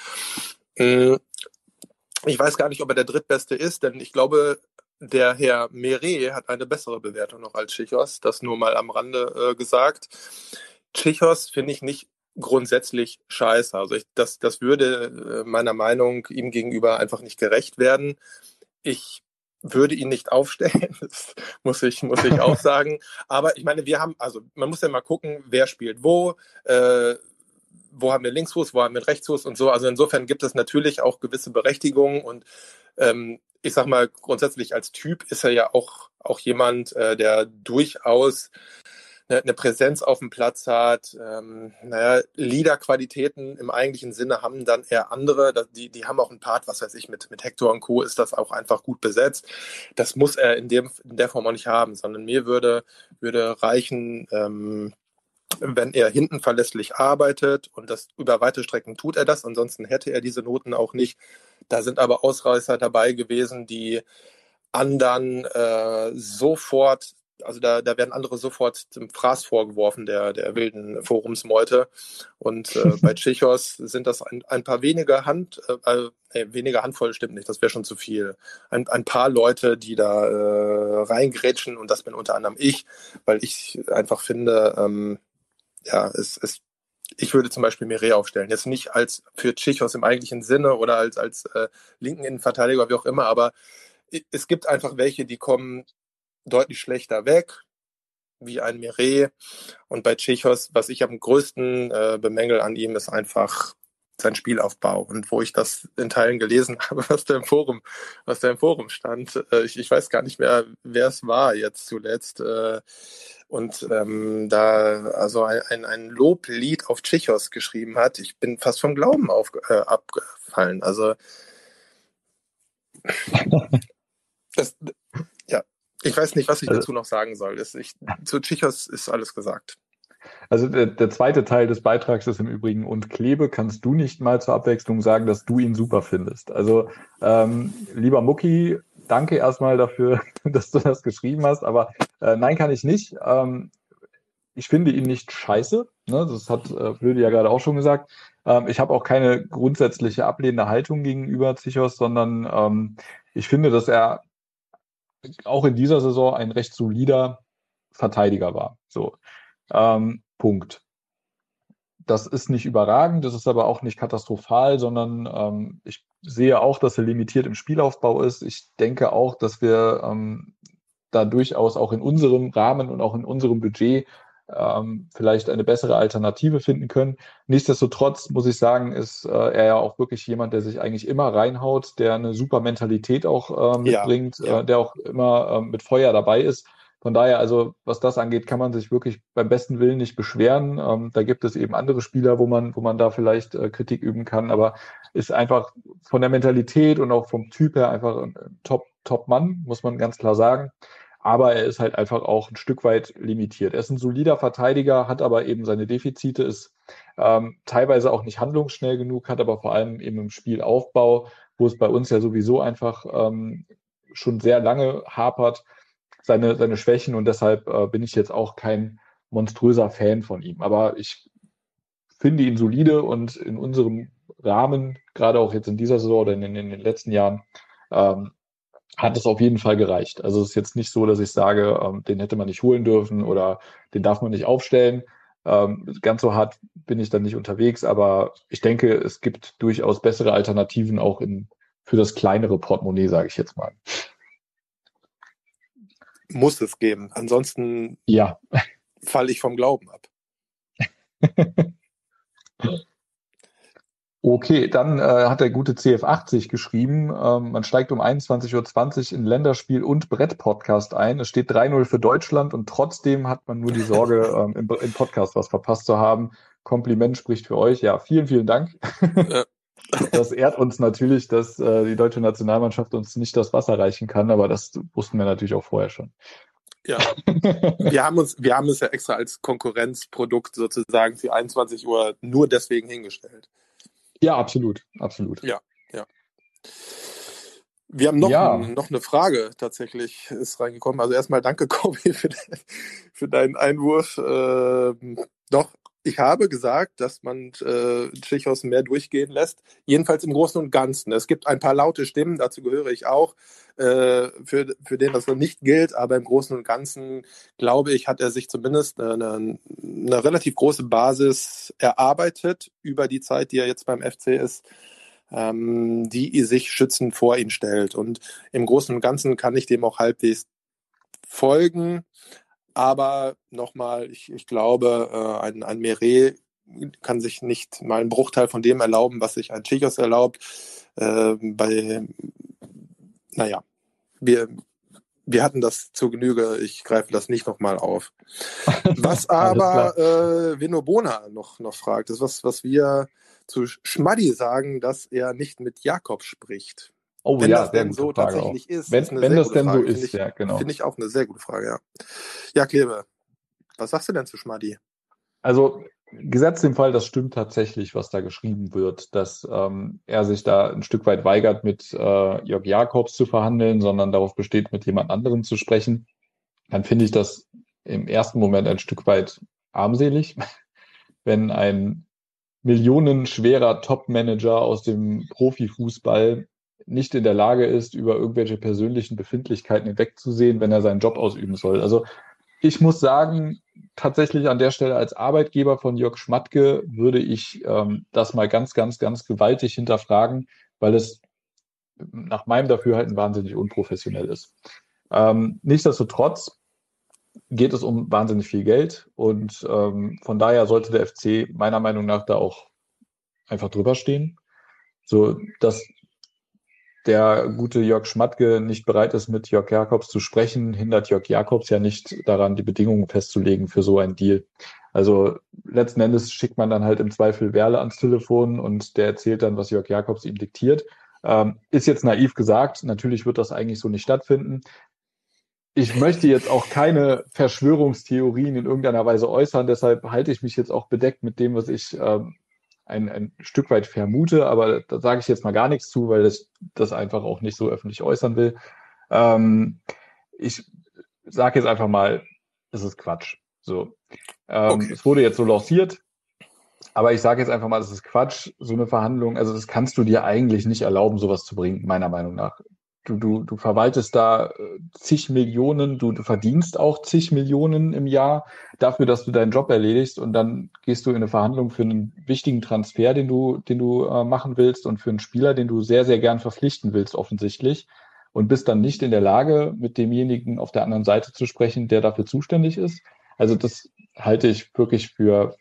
Ich weiß gar nicht, ob er der drittbeste ist, denn ich glaube, der Herr Mireille hat eine bessere Bewertung noch als Czichos, das nur mal am Rande gesagt. Czichos finde ich nicht grundsätzlich scheiße. Also das würde meiner Meinung ihm gegenüber einfach nicht gerecht werden. Ich würde ihn nicht aufstellen, das muss ich auch sagen. Aber ich meine, wir haben, also man muss ja mal gucken, wer spielt wo, wo haben wir Linksfuß, wo haben wir Rechtsfuß und so. Also insofern gibt es natürlich auch gewisse Berechtigungen und ich sag mal, grundsätzlich als Typ ist er ja auch jemand, der durchaus eine Präsenz auf dem Platz hat. Leaderqualitäten im eigentlichen Sinne haben dann eher andere. Die haben auch einen Part, was weiß ich, mit Hector und Co. ist das auch einfach gut besetzt. Das muss er in der Form auch nicht haben, sondern mir würde reichen, wenn er hinten verlässlich arbeitet und das über weite Strecken tut er das. Ansonsten hätte er diese Noten auch nicht. Da sind aber Ausreißer dabei gewesen, die anderen sofort, also da werden andere sofort dem Fraß vorgeworfen, der wilden Forumsmeute. Und bei Czichos sind das ein paar wenige weniger Handvoll stimmt nicht, das wäre schon zu viel. Ein paar Leute, die da reingrätschen und das bin unter anderem ich, weil ich einfach finde, ich würde zum Beispiel Mireille aufstellen. Jetzt nicht als für Czichos im eigentlichen Sinne oder als linken Innenverteidiger, wie auch immer, aber es gibt einfach welche, die kommen deutlich schlechter weg, wie ein Mireille. Und bei Czichos, was ich am größten bemängel an ihm, ist einfach sein Spielaufbau. Und wo ich das in Teilen gelesen habe, was da im Forum stand, ich weiß gar nicht mehr, wer es war jetzt zuletzt. Und da also ein Loblied auf Czichos geschrieben hat, ich bin fast vom Glauben abgefallen. Also das, ja, ich weiß nicht, was ich dazu noch sagen soll. Zu Czichos ist alles gesagt. Also der zweite Teil des Beitrags ist im Übrigen, und Klebe, kannst du nicht mal zur Abwechslung sagen, dass du ihn super findest? Also lieber Mucki, danke erstmal dafür, dass du das geschrieben hast, aber nein, kann ich nicht. Ich finde ihn nicht scheiße, ne? Das hat Flödi ja gerade auch schon gesagt. Ich habe auch keine grundsätzliche ablehnende Haltung gegenüber Czichos, sondern ich finde, dass er auch in dieser Saison ein recht solider Verteidiger war. So. Punkt. Das ist nicht überragend, das ist aber auch nicht katastrophal, sondern ich sehe auch, dass er limitiert im Spielaufbau ist. Ich denke auch, dass wir da durchaus auch in unserem Rahmen und auch in unserem Budget vielleicht eine bessere Alternative finden können. Nichtsdestotrotz muss ich sagen, ist er ja auch wirklich jemand, der sich eigentlich immer reinhaut, der eine super Mentalität auch mitbringt, ja. Der auch immer mit Feuer dabei ist. Von daher, also was das angeht, kann man sich wirklich beim besten Willen nicht beschweren. Da gibt es eben andere Spieler, wo man da vielleicht Kritik üben kann, aber ist einfach von der Mentalität und auch vom Typ her einfach ein Top-Mann, muss man ganz klar sagen. Aber er ist halt einfach auch ein Stück weit limitiert. Er ist ein solider Verteidiger, hat aber eben seine Defizite, ist teilweise auch nicht handlungsschnell genug, hat aber vor allem eben im Spielaufbau, wo es bei uns ja sowieso einfach schon sehr lange hapert, seine Schwächen, und deshalb bin ich jetzt auch kein monströser Fan von ihm. Aber ich finde ihn solide und in unserem Rahmen, gerade auch jetzt in dieser Saison oder in den letzten Jahren, hat es auf jeden Fall gereicht. Also es ist jetzt nicht so, dass ich sage, den hätte man nicht holen dürfen oder den darf man nicht aufstellen. Ganz so hart bin ich dann nicht unterwegs, aber ich denke, es gibt durchaus bessere Alternativen auch für das kleinere Portemonnaie, sage ich jetzt mal. Muss es geben. Ansonsten ja. Falle ich vom Glauben ab. Okay, dann hat der gute CF80 geschrieben, man steigt um 21.20 Uhr in Länderspiel und Brett-Podcast ein. Es steht 3-0 für Deutschland und trotzdem hat man nur die Sorge, im Podcast was verpasst zu haben. Kompliment spricht für euch. Ja, vielen, vielen Dank. Ja. Das ehrt uns natürlich, dass die deutsche Nationalmannschaft uns nicht das Wasser reichen kann, aber das wussten wir natürlich auch vorher schon. Ja, wir haben es ja extra als Konkurrenzprodukt sozusagen für 21 Uhr nur deswegen hingestellt. Ja, absolut, absolut. Ja. Wir haben noch eine Frage tatsächlich ist reingekommen. Also erstmal danke, Kobi, für deinen Einwurf. Ich habe gesagt, dass man Czichos mehr durchgehen lässt, jedenfalls im Großen und Ganzen. Es gibt ein paar laute Stimmen, dazu gehöre ich auch, für den das noch nicht gilt, aber im Großen und Ganzen, glaube ich, hat er sich zumindest eine relativ große Basis erarbeitet über die Zeit, die er jetzt beim FC ist, die sich schützend vor ihn stellt. Und im Großen und Ganzen kann ich dem auch halbwegs folgen. Aber nochmal, ich glaube, ein Meret kann sich nicht mal einen Bruchteil von dem erlauben, was sich ein Czichos erlaubt. Wir hatten das zu Genüge, ich greife das nicht nochmal auf. Was aber Vinno Bona noch fragt, ist was wir zu Schmaddi sagen, dass er nicht mit Jakobs spricht. Oh, wenn ja, das denn so tatsächlich auch ist. Wenn das denn Frage, so ist, ja, genau. Finde ich auch eine sehr gute Frage, ja. Ja, Klebe, was sagst du denn zu Schmaddi? Also, gesetzt im Fall, das stimmt tatsächlich, was da geschrieben wird, dass er sich da ein Stück weit weigert, mit Jörg Jakobs zu verhandeln, sondern darauf besteht, mit jemand anderem zu sprechen, dann finde ich das im ersten Moment ein Stück weit armselig, wenn ein millionenschwerer Top-Manager aus dem Profifußball nicht in der Lage ist, über irgendwelche persönlichen Befindlichkeiten hinwegzusehen, wenn er seinen Job ausüben soll. Also ich muss sagen, tatsächlich an der Stelle als Arbeitgeber von Jörg Schmadtke würde ich das mal ganz, ganz, ganz gewaltig hinterfragen, weil es nach meinem Dafürhalten wahnsinnig unprofessionell ist. Nichtsdestotrotz geht es um wahnsinnig viel Geld und von daher sollte der FC meiner Meinung nach da auch einfach drüber stehen, so dass der gute Jörg Schmadtke nicht bereit ist, mit Jörg Jakobs zu sprechen, hindert Jörg Jakobs ja nicht daran, die Bedingungen festzulegen für so einen Deal. Also letzten Endes schickt man dann halt im Zweifel Wehrle ans Telefon und der erzählt dann, was Jörg Jakobs ihm diktiert. Ist jetzt naiv gesagt, natürlich wird das eigentlich so nicht stattfinden. Ich möchte jetzt auch keine Verschwörungstheorien in irgendeiner Weise äußern, deshalb halte ich mich jetzt auch bedeckt mit dem, was ich ein Stück weit vermute, aber da sage ich jetzt mal gar nichts zu, weil ich das einfach auch nicht so öffentlich äußern will. Ich sage jetzt einfach mal, es ist Quatsch. So, okay. Es wurde jetzt so lanciert, aber ich sage jetzt einfach mal, es ist Quatsch, so eine Verhandlung, also das kannst du dir eigentlich nicht erlauben, sowas zu bringen, meiner Meinung nach. Du verwaltest da zig Millionen, du verdienst auch zig Millionen im Jahr dafür, dass du deinen Job erledigst und dann gehst du in eine Verhandlung für einen wichtigen Transfer, den du machen willst und für einen Spieler, den du sehr, sehr gern verpflichten willst offensichtlich und bist dann nicht in der Lage, mit demjenigen auf der anderen Seite zu sprechen, der dafür zuständig ist. Also das halte ich wirklich für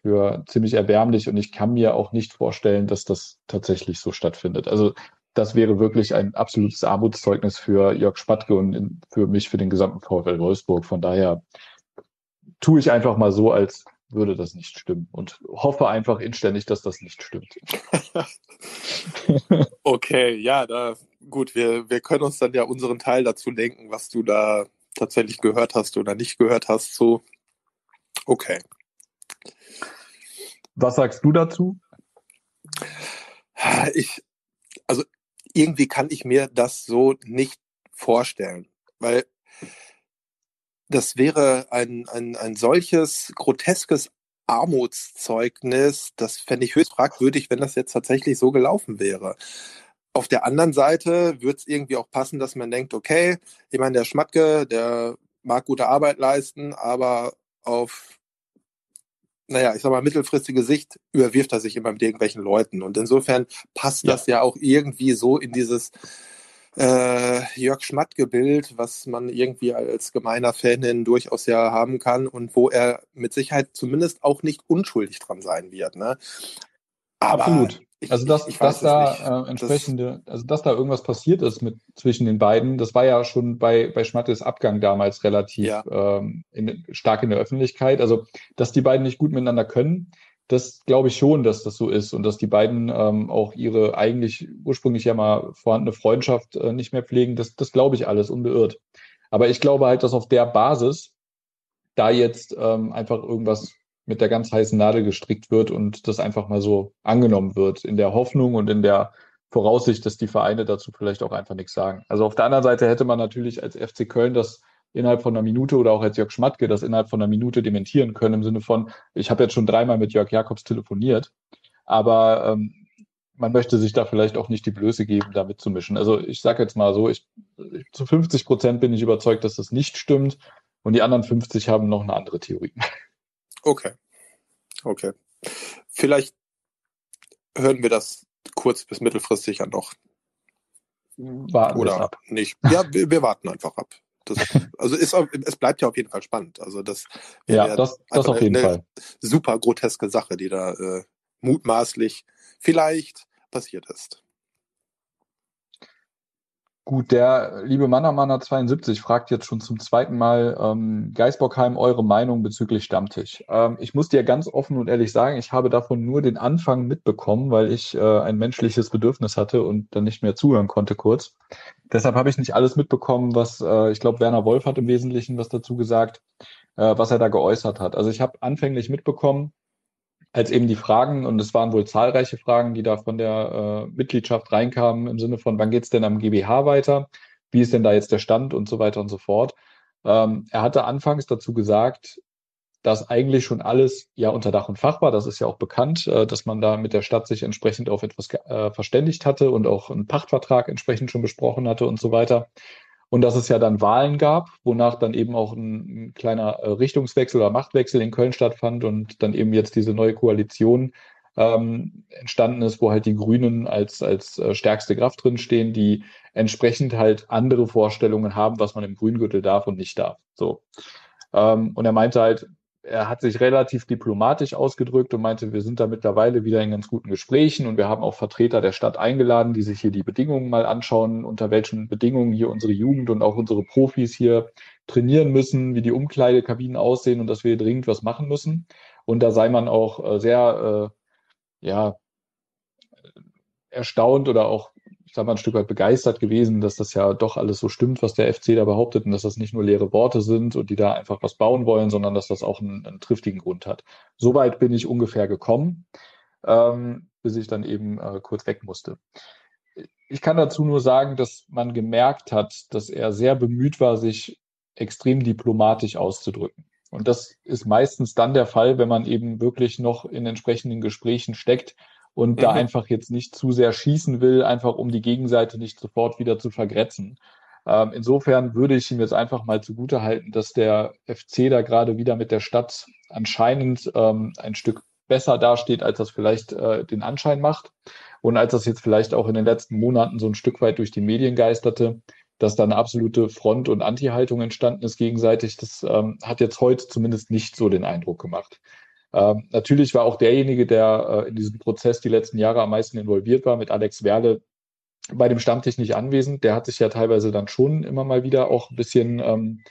ziemlich erbärmlich und ich kann mir auch nicht vorstellen, dass das tatsächlich so stattfindet. Also das wäre wirklich ein absolutes Armutszeugnis für Jörg Schmadtke und für mich, für den gesamten VfL Wolfsburg. Von daher tue ich einfach mal so, als würde das nicht stimmen und hoffe einfach inständig, dass das nicht stimmt. Okay, ja, gut, wir können uns dann ja unseren Teil dazu denken, was du da tatsächlich gehört hast oder nicht gehört hast. So, okay. Was sagst du dazu? Also irgendwie kann ich mir das so nicht vorstellen, weil das wäre ein solches groteskes Armutszeugnis, das fände ich höchst fragwürdig, wenn das jetzt tatsächlich so gelaufen wäre. Auf der anderen Seite würde es irgendwie auch passen, dass man denkt, okay, ich meine, der Schmadtke, der mag gute Arbeit leisten, aber auf, ich sag mal, mittelfristige Sicht überwirft er sich immer mit irgendwelchen Leuten. Und insofern passt das ja auch irgendwie so in dieses Jörg Schmadtke-Bild, was man irgendwie als gemeiner Fanin durchaus ja haben kann und wo er mit Sicherheit zumindest auch nicht unschuldig dran sein wird. Ne? Aber absolut. Dass da irgendwas passiert ist zwischen den beiden, das war ja schon bei Schmadtkes Abgang damals relativ stark in der Öffentlichkeit. Also, dass die beiden nicht gut miteinander können, das glaube ich schon, dass das so ist und dass die beiden auch ihre eigentlich ursprünglich ja mal vorhandene Freundschaft nicht mehr pflegen, das glaube ich alles unbeirrt. Aber ich glaube halt, dass auf der Basis da jetzt einfach irgendwas mit der ganz heißen Nadel gestrickt wird und das einfach mal so angenommen wird, in der Hoffnung und in der Voraussicht, dass die Vereine dazu vielleicht auch einfach nichts sagen. Also auf der anderen Seite hätte man natürlich als FC Köln das innerhalb von einer Minute oder auch als Jörg Schmadtke das innerhalb von einer Minute dementieren können, im Sinne von, ich habe jetzt schon dreimal mit Jörg Jakobs telefoniert, aber man möchte sich da vielleicht auch nicht die Blöße geben, da mitzumischen. Also ich sage jetzt mal so, zu 50% bin ich überzeugt, dass das nicht stimmt und die anderen 50 haben noch eine andere Theorie. Okay. Vielleicht hören wir das kurz bis mittelfristig ja noch. Warten wir ab. Nicht. Ja, wir warten einfach ab. Das, also es bleibt ja auf jeden Fall spannend. Also das ja, das auf jeden Fall super groteske Sache, die da mutmaßlich vielleicht passiert ist. Gut, der liebe Mannermanner 72 fragt jetzt schon zum zweiten Mal, Geißbockheim, eure Meinung bezüglich Stammtisch. Ich muss dir ganz offen und ehrlich sagen, ich habe davon nur den Anfang mitbekommen, weil ich ein menschliches Bedürfnis hatte und dann nicht mehr zuhören konnte kurz. Deshalb habe ich nicht alles mitbekommen, was, ich glaube, Werner Wolf hat im Wesentlichen was dazu gesagt, was er da geäußert hat. Also ich habe anfänglich mitbekommen, als eben die Fragen, und es waren wohl zahlreiche Fragen, die da von der Mitgliedschaft reinkamen, im Sinne von, wann geht's denn am GbH weiter? Wie ist denn da jetzt der Stand? Und so weiter und so fort. Er hatte anfangs dazu gesagt, dass eigentlich schon alles ja unter Dach und Fach war. Das ist ja auch bekannt, dass man da mit der Stadt sich entsprechend auf etwas verständigt hatte und auch einen Pachtvertrag entsprechend schon besprochen hatte und so weiter. Und dass es ja dann Wahlen gab, wonach dann eben auch ein kleiner Richtungswechsel oder Machtwechsel in Köln stattfand und dann eben jetzt diese neue Koalition entstanden ist, wo halt die Grünen als stärkste Kraft drinstehen, die entsprechend halt andere Vorstellungen haben, was man im Grüngürtel darf und nicht darf. So. Und er meinte halt, er hat sich relativ diplomatisch ausgedrückt und meinte, wir sind da mittlerweile wieder in ganz guten Gesprächen und wir haben auch Vertreter der Stadt eingeladen, die sich hier die Bedingungen mal anschauen, unter welchen Bedingungen hier unsere Jugend und auch unsere Profis hier trainieren müssen, wie die Umkleidekabinen aussehen und dass wir dringend was machen müssen. Und da sei man auch sehr erstaunt oder auch, ich sag mal, ein Stück weit begeistert gewesen, dass das ja doch alles so stimmt, was der FC da behauptet und dass das nicht nur leere Worte sind und die da einfach was bauen wollen, sondern dass das auch einen triftigen Grund hat. Soweit bin ich ungefähr gekommen, bis ich dann eben kurz weg musste. Ich kann dazu nur sagen, dass man gemerkt hat, dass er sehr bemüht war, sich extrem diplomatisch auszudrücken. Und das ist meistens dann der Fall, wenn man eben wirklich noch in entsprechenden Gesprächen steckt, und da einfach jetzt nicht zu sehr schießen will, einfach um die Gegenseite nicht sofort wieder zu vergrätzen. Insofern würde ich ihm jetzt einfach mal zugutehalten, dass der FC da gerade wieder mit der Stadt anscheinend ein Stück besser dasteht, als das vielleicht den Anschein macht. Und als das jetzt vielleicht auch in den letzten Monaten so ein Stück weit durch die Medien geisterte, dass da eine absolute Front- und Anti-Haltung entstanden ist gegenseitig, das hat jetzt heute zumindest nicht so den Eindruck gemacht. Natürlich war auch derjenige, der in diesem Prozess die letzten Jahre am meisten involviert war, mit Alex Wehrle, bei dem Stammtisch nicht anwesend. Der hat sich ja teilweise dann schon immer mal wieder auch ein bisschen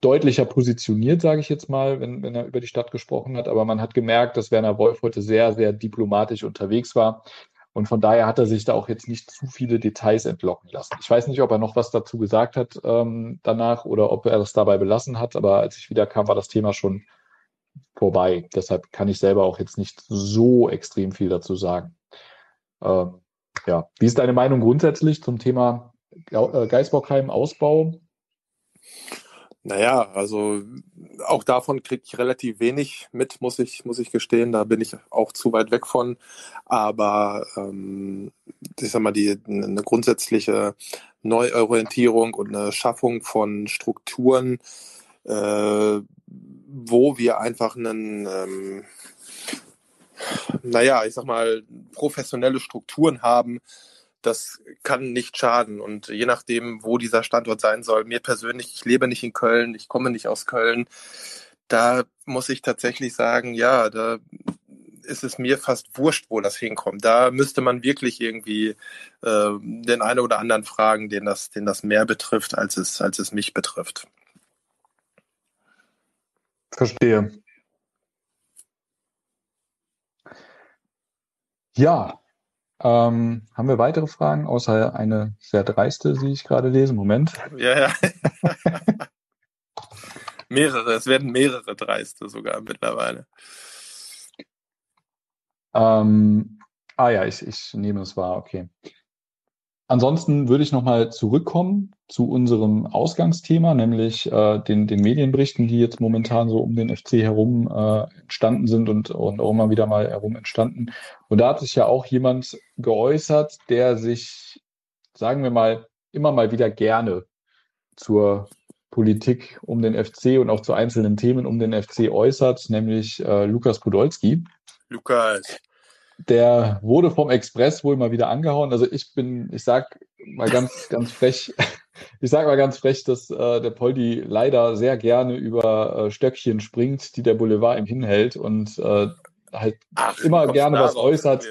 deutlicher positioniert, sage ich jetzt mal, wenn er über die Stadt gesprochen hat. Aber man hat gemerkt, dass Werner Wolf heute sehr, sehr diplomatisch unterwegs war. Und von daher hat er sich da auch jetzt nicht zu viele Details entlocken lassen. Ich weiß nicht, ob er noch was dazu gesagt hat danach oder ob er das dabei belassen hat. Aber als ich wiederkam, war das Thema schon vorbei. Deshalb kann ich selber auch jetzt nicht so extrem viel dazu sagen. Wie ist deine Meinung grundsätzlich zum Thema Geißbockheim Ausbau? Naja, also auch davon kriege ich relativ wenig mit, muss ich gestehen. Da bin ich auch zu weit weg von. Aber ich sag mal, eine grundsätzliche Neuorientierung und eine Schaffung von Strukturen, wo wir einfach professionelle Strukturen haben, das kann nicht schaden. Und je nachdem, wo dieser Standort sein soll, mir persönlich, ich lebe nicht in Köln, ich komme nicht aus Köln, da muss ich tatsächlich sagen, ja, da ist es mir fast wurscht, wo das hinkommt. Da müsste man wirklich irgendwie den einen oder anderen fragen, den das mehr betrifft, als es mich betrifft. Verstehe. Ja, haben wir weitere Fragen, außer eine sehr dreiste, die ich gerade lese? Moment. Ja. Es werden mehrere dreiste sogar mittlerweile. Ich nehme es wahr, okay. Ansonsten würde ich nochmal zurückkommen zu unserem Ausgangsthema, nämlich den Medienberichten, die jetzt momentan so um den FC herum entstanden sind und auch immer wieder mal herum entstanden. Und da hat sich ja auch jemand geäußert, der sich, sagen wir mal, immer mal wieder gerne zur Politik um den FC und auch zu einzelnen Themen um den FC äußert, nämlich Lukas Podolski. Lukas. Der wurde vom Express wohl mal wieder angehauen. Also ich sag mal ganz, ganz frech, ich sage mal ganz frech, dass der Poldi leider sehr gerne über Stöckchen springt, die der Boulevard ihm hinhält und halt immer gerne was äußert,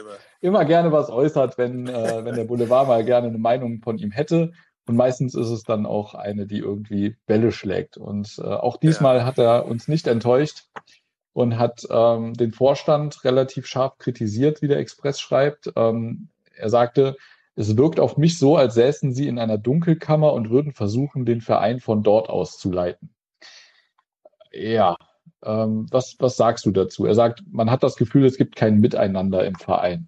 wenn der Boulevard mal gerne eine Meinung von ihm hätte. Und meistens ist es dann auch eine, die irgendwie Bälle schlägt. Und auch diesmal hat er uns nicht enttäuscht und hat den Vorstand relativ scharf kritisiert, wie der Express schreibt. Er sagte, es wirkt auf mich so, als säßen sie in einer Dunkelkammer und würden versuchen, den Verein von dort aus zu leiten. Ja, was sagst du dazu? Er sagt, man hat das Gefühl, es gibt kein Miteinander im Verein.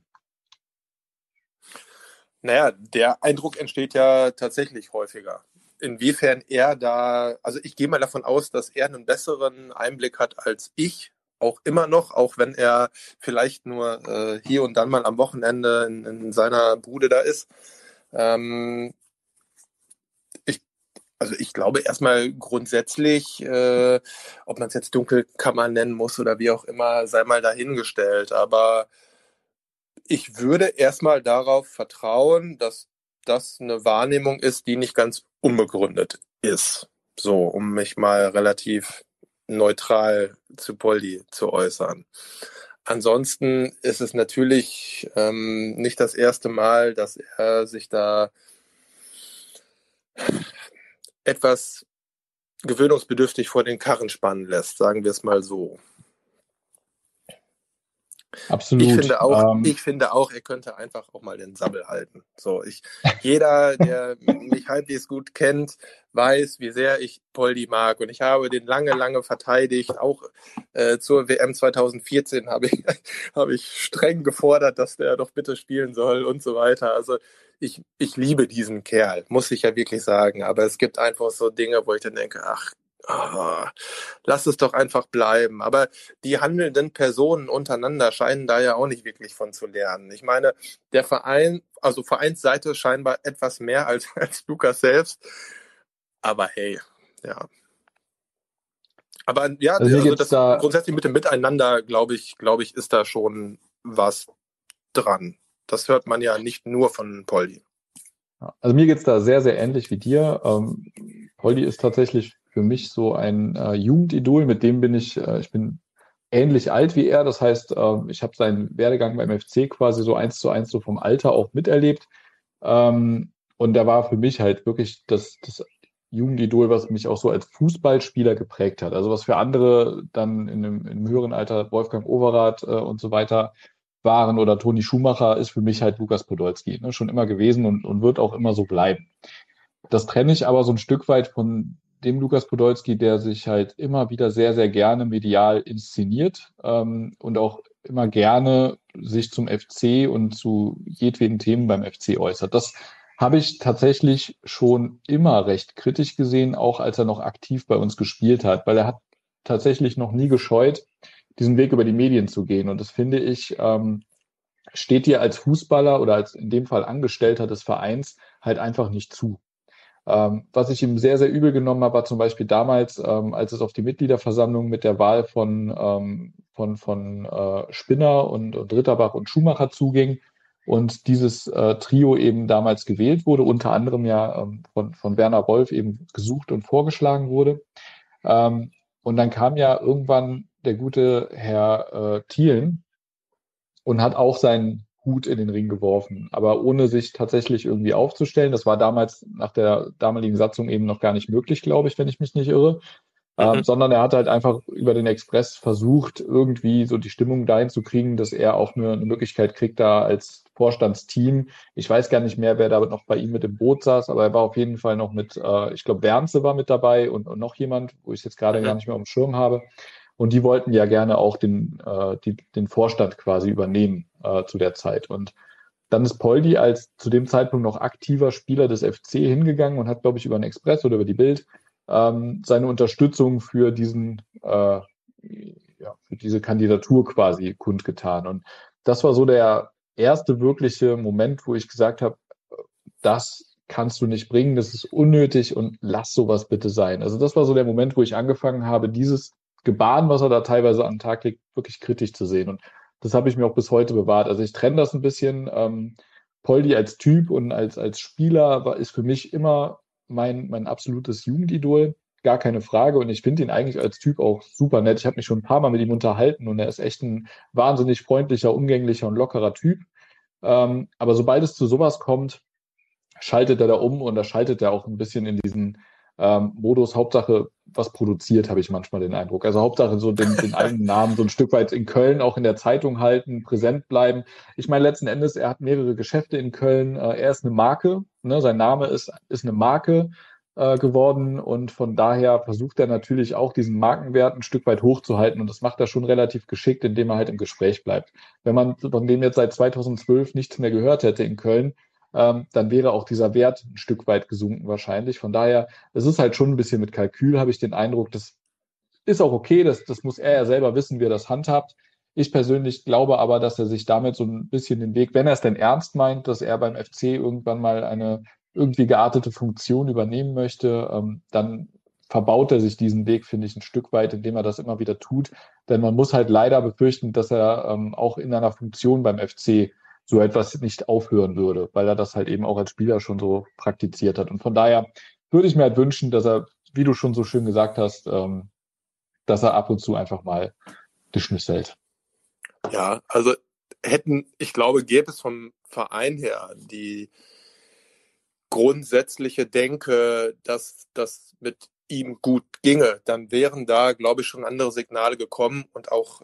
Naja, der Eindruck entsteht ja tatsächlich häufiger. Inwiefern er da, also ich gehe mal davon aus, dass er einen besseren Einblick hat als ich, auch immer noch, auch wenn er vielleicht nur hier und dann mal am Wochenende in seiner Bude da ist. Ich glaube erstmal grundsätzlich, ob man es jetzt Dunkelkammer nennen muss oder wie auch immer, sei mal dahingestellt, aber ich würde erstmal darauf vertrauen, dass das eine Wahrnehmung ist, die nicht ganz unbegründet ist. So, um mich mal relativ neutral zu Poldi zu äußern. Ansonsten ist es natürlich nicht das erste Mal, dass er sich da etwas gewöhnungsbedürftig vor den Karren spannen lässt, sagen wir es mal so. Absolut. Ich finde auch, er könnte einfach auch mal den Sabbel halten. So, jeder, der mich halbwegs gut kennt, weiß, wie sehr ich Poldi mag. Und ich habe den lange verteidigt. Auch zur WM 2014 habe ich streng gefordert, dass der doch bitte spielen soll und so weiter. Also ich liebe diesen Kerl, muss ich ja wirklich sagen. Aber es gibt einfach so Dinge, wo ich dann denke, lass es doch einfach bleiben. Aber die handelnden Personen untereinander scheinen da ja auch nicht wirklich von zu lernen. Ich meine, der Verein, also Vereinsseite scheinbar etwas mehr als Lukas selbst. Aber hey, ja. Aber ja, also das da grundsätzlich mit dem Miteinander, glaube ich, ist da schon was dran. Das hört man ja nicht nur von Poldi. Also mir geht es da sehr, sehr ähnlich wie dir. Poldi ist tatsächlich für mich so ein Jugendidol, mit dem ich bin ähnlich alt wie er, das heißt, ich habe seinen Werdegang beim FC quasi so 1:1 so vom Alter auch miterlebt, und der war für mich halt wirklich das Jugendidol, was mich auch so als Fußballspieler geprägt hat, also was für andere dann in einem höheren Alter Wolfgang Overath und so weiter waren oder Toni Schumacher, ist für mich halt Lukas Podolski, ne? Schon immer gewesen und wird auch immer so bleiben. Das trenne ich aber so ein Stück weit von dem Lukas Podolski, der sich halt immer wieder sehr, sehr gerne medial inszeniert und auch immer gerne sich zum FC und zu jedweden Themen beim FC äußert. Das habe ich tatsächlich schon immer recht kritisch gesehen, auch als er noch aktiv bei uns gespielt hat, weil er hat tatsächlich noch nie gescheut, diesen Weg über die Medien zu gehen. Und das finde ich, steht dir als Fußballer oder als in dem Fall Angestellter des Vereins halt einfach nicht zu. Was ich ihm sehr, sehr übel genommen habe, war zum Beispiel damals, als es auf die Mitgliederversammlung mit der Wahl von Spinner und Ritterbach und Schumacher zuging und dieses Trio eben damals gewählt wurde, unter anderem ja von Werner Wolf eben gesucht und vorgeschlagen wurde. Und dann kam ja irgendwann der gute Herr Thielen und hat auch seinen Hut in den Ring geworfen, aber ohne sich tatsächlich irgendwie aufzustellen. Das war damals nach der damaligen Satzung eben noch gar nicht möglich, glaube ich, wenn ich mich nicht irre. Sondern er hat halt einfach über den Express versucht, irgendwie so die Stimmung dahin zu kriegen, dass er auch eine Möglichkeit kriegt, da als Vorstandsteam. Ich weiß gar nicht mehr, wer da noch bei ihm mit im Boot saß, aber er war auf jeden Fall noch mit, ich glaube, Wernse war mit dabei und noch jemand, wo ich es jetzt gerade gar nicht mehr auf dem Schirm habe. Und die wollten ja gerne auch den Vorstand quasi übernehmen zu der Zeit. Und dann ist Poldi als zu dem Zeitpunkt noch aktiver Spieler des FC hingegangen und hat, glaube ich, über den Express oder über die Bild seine Unterstützung für diese Kandidatur quasi kundgetan. Und das war so der erste wirkliche Moment, wo ich gesagt habe, das kannst du nicht bringen, das ist unnötig und lass sowas bitte sein. Also das war so der Moment, wo ich angefangen habe, dieses Gebaren, was er da teilweise an den Tag legt, wirklich kritisch zu sehen. Und das habe ich mir auch bis heute bewahrt. Also ich trenne das ein bisschen. Poldi als Typ und als Spieler ist für mich immer mein absolutes Jugendidol, gar keine Frage, und ich finde ihn eigentlich als Typ auch super nett. Ich habe mich schon ein paar Mal mit ihm unterhalten und er ist echt ein wahnsinnig freundlicher, umgänglicher und lockerer Typ. Aber sobald es zu sowas kommt, schaltet er da um, und da schaltet er auch ein bisschen in diesen Modus, Hauptsache was produziert, habe ich manchmal den Eindruck. Also Hauptsache so den eigenen Namen so ein Stück weit in Köln auch in der Zeitung halten, präsent bleiben. Ich meine, letzten Endes, er hat mehrere Geschäfte in Köln, er ist eine Marke, ne? Sein Name ist eine Marke geworden, und von daher versucht er natürlich auch, diesen Markenwert ein Stück weit hochzuhalten, und das macht er schon relativ geschickt, indem er halt im Gespräch bleibt. Wenn man von dem jetzt seit 2012 nichts mehr gehört hätte in Köln, dann wäre auch dieser Wert ein Stück weit gesunken wahrscheinlich. Von daher, es ist halt schon ein bisschen mit Kalkül, habe ich den Eindruck. Das ist auch okay, das muss er ja selber wissen, wie er das handhabt. Ich persönlich glaube aber, dass er sich damit so ein bisschen den Weg, wenn er es denn ernst meint, dass er beim FC irgendwann mal eine irgendwie geartete Funktion übernehmen möchte, dann verbaut er sich diesen Weg, finde ich, ein Stück weit, indem er das immer wieder tut. Denn man muss halt leider befürchten, dass er auch in einer Funktion beim FC so etwas nicht aufhören würde, weil er das halt eben auch als Spieler schon so praktiziert hat. Und von daher würde ich mir halt wünschen, dass er, wie du schon so schön gesagt hast, dass er ab und zu einfach mal die Schnüsse hält. Ja, also ich glaube, gäbe es vom Verein her die grundsätzliche Denke, dass das mit ihm gut ginge, dann wären da, glaube ich, schon andere Signale gekommen und auch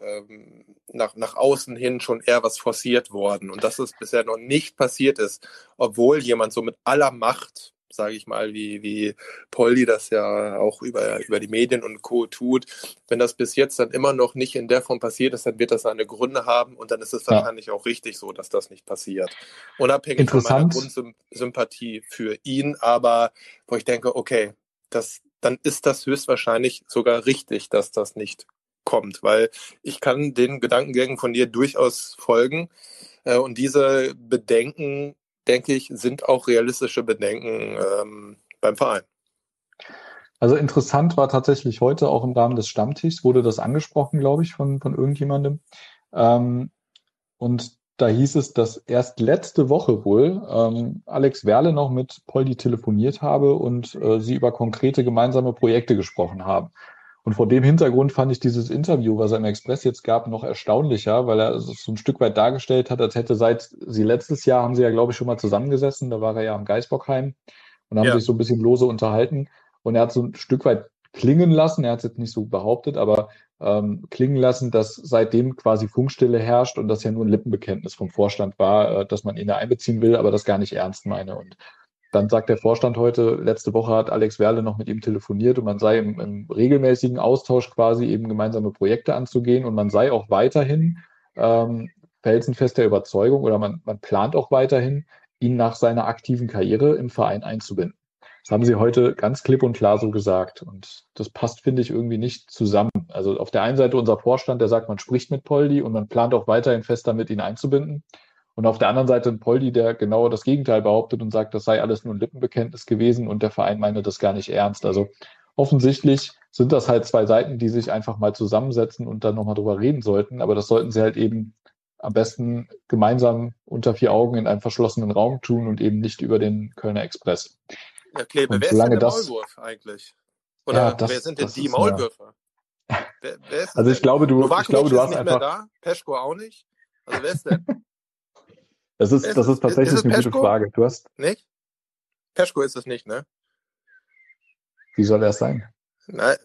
nach außen hin schon eher was forciert worden. Und dass es bisher noch nicht passiert ist, obwohl jemand so mit aller Macht, sage ich mal, wie Poldi das ja auch über die Medien und Co. tut, wenn das bis jetzt dann immer noch nicht in der Form passiert ist, dann wird das seine Gründe haben, und dann ist es wahrscheinlich auch richtig so, dass das nicht passiert. Unabhängig von meiner Grundsympathie für ihn, aber wo ich denke, okay, dann ist das höchstwahrscheinlich sogar richtig, dass das nicht kommt, weil ich kann den Gedankengängen von dir durchaus folgen, und diese Bedenken, denke ich, sind auch realistische Bedenken beim Verein. Also interessant war tatsächlich heute auch im Rahmen des Stammtischs, wurde das angesprochen, glaube ich, von irgendjemandem, und da hieß es, dass erst letzte Woche wohl Alex Wehrle noch mit Poldi telefoniert habe und sie über konkrete gemeinsame Projekte gesprochen haben. Und vor dem Hintergrund fand ich dieses Interview, was er im Express jetzt gab, noch erstaunlicher, weil er es so ein Stück weit dargestellt hat, als hätte letztes Jahr haben sie ja, glaube ich, schon mal zusammengesessen, da war er ja am Geißbockheim und haben sich so ein bisschen lose unterhalten, und er hat so ein Stück weit klingen lassen, er hat es jetzt nicht so behauptet, aber klingen lassen, dass seitdem quasi Funkstille herrscht und das ja nur ein Lippenbekenntnis vom Vorstand war, dass man ihn da einbeziehen will, aber das gar nicht ernst meine. Und dann sagt der Vorstand heute, letzte Woche hat Alex Wehrle noch mit ihm telefoniert und man sei im regelmäßigen Austausch quasi eben gemeinsame Projekte anzugehen, und man sei auch weiterhin felsenfest der Überzeugung, oder man plant auch weiterhin, ihn nach seiner aktiven Karriere im Verein einzubinden. Das haben sie heute ganz klipp und klar so gesagt. Und das passt, finde ich, irgendwie nicht zusammen. Also auf der einen Seite unser Vorstand, der sagt, man spricht mit Poldi und man plant auch weiterhin fest damit, ihn einzubinden. Und auf der anderen Seite ein Poldi, der genau das Gegenteil behauptet und sagt, das sei alles nur ein Lippenbekenntnis gewesen und der Verein meine das gar nicht ernst. Also offensichtlich sind das halt zwei Seiten, die sich einfach mal zusammensetzen und dann nochmal drüber reden sollten. Aber das sollten sie halt eben am besten gemeinsam unter vier Augen in einem verschlossenen Raum tun und eben nicht über den Kölner Express. Ja, Klebe, wer ist denn der Maulwurf eigentlich? Oder ja, wer sind denn die Maulwürfe? Wer ist denn ich glaube, du hast einfach... Da? Peschko auch nicht? Also wer ist denn? Das ist tatsächlich ist eine Peschko? Gute Frage. Du hast... Nicht? Peschko ist es nicht, ne? Wie soll er es sein? Nein,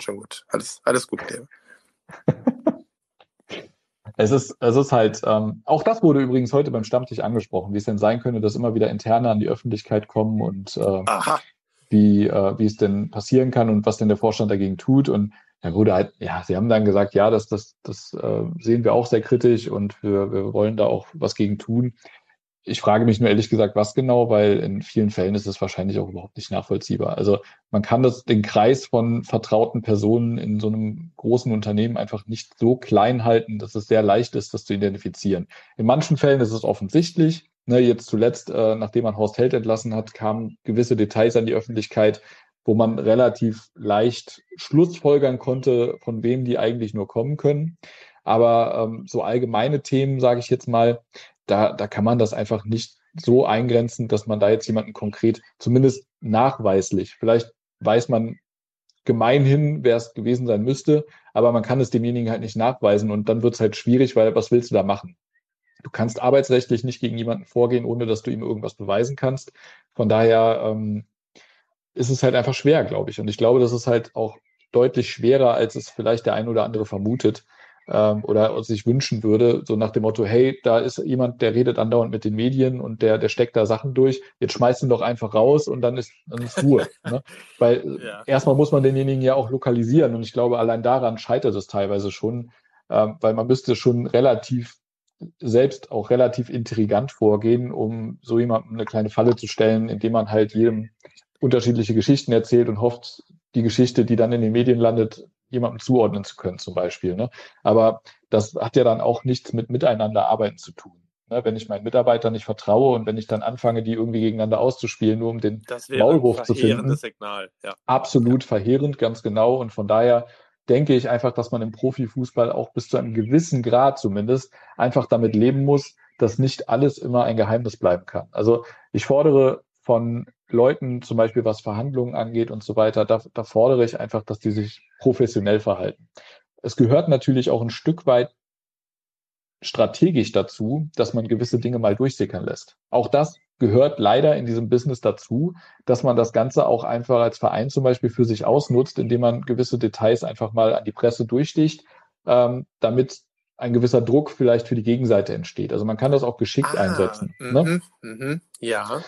schon gut. Alles gut, Klebe. Es ist halt, auch das wurde übrigens heute beim Stammtisch angesprochen, wie es denn sein könnte, dass immer wieder Interne an die Öffentlichkeit kommen und wie es denn passieren kann und was denn der Vorstand dagegen tut. Und dann wurde halt, ja, sie haben dann gesagt, ja, das sehen wir auch sehr kritisch und wir wollen da auch was gegen tun. Ich frage mich nur ehrlich gesagt, was genau, weil in vielen Fällen ist es wahrscheinlich auch überhaupt nicht nachvollziehbar. Also man kann den Kreis von vertrauten Personen in so einem großen Unternehmen einfach nicht so klein halten, dass es sehr leicht ist, das zu identifizieren. In manchen Fällen ist es offensichtlich. Jetzt zuletzt, nachdem man Horst Held entlassen hat, kamen gewisse Details an die Öffentlichkeit, wo man relativ leicht schlussfolgern konnte, von wem die eigentlich nur kommen können. Aber so allgemeine Themen, sage ich jetzt mal, da kann man das einfach nicht so eingrenzen, dass man da jetzt jemanden konkret, zumindest nachweislich, vielleicht weiß man gemeinhin, wer es gewesen sein müsste, aber man kann es demjenigen halt nicht nachweisen und dann wird es halt schwierig, weil was willst du da machen? Du kannst arbeitsrechtlich nicht gegen jemanden vorgehen, ohne dass du ihm irgendwas beweisen kannst. Von daher ist es halt einfach schwer, glaube ich. Und ich glaube, das ist halt auch deutlich schwerer, als es vielleicht der ein oder andere vermutet oder sich wünschen würde. So nach dem Motto, hey, da ist jemand, der redet andauernd mit den Medien und der steckt da Sachen durch. Jetzt schmeißt ihn doch einfach raus und dann ist Ruhe. Ne? Weil erstmal muss man denjenigen ja auch lokalisieren. Und ich glaube, allein daran scheitert es teilweise schon, weil man müsste schon selbst auch relativ intrigant vorgehen, um so jemandem eine kleine Falle zu stellen, indem man halt jedem unterschiedliche Geschichten erzählt und hofft, die Geschichte, die dann in den Medien landet, jemandem zuordnen zu können zum Beispiel. Ne? Aber das hat ja dann auch nichts mit Miteinanderarbeiten zu tun. Ne? Wenn ich meinen Mitarbeitern nicht vertraue und wenn ich dann anfange, die irgendwie gegeneinander auszuspielen, nur um den Maulwurf zu finden. Das wäre ein verheerendes Signal. Ja. Absolut verheerend, ganz genau. Und von daher denke ich einfach, dass man im Profifußball auch bis zu einem gewissen Grad zumindest einfach damit leben muss, dass nicht alles immer ein Geheimnis bleiben kann. Also ich fordere von Leuten, zum Beispiel was Verhandlungen angeht und so weiter, da fordere ich einfach, dass die sich professionell verhalten. Es gehört natürlich auch ein Stück weit strategisch dazu, dass man gewisse Dinge mal durchsickern lässt. Auch das gehört leider in diesem Business dazu, dass man das Ganze auch einfach als Verein zum Beispiel für sich ausnutzt, indem man gewisse Details einfach mal an die Presse durchsticht, damit ein gewisser Druck vielleicht für die Gegenseite entsteht. Also man kann das auch geschickt einsetzen. Ja.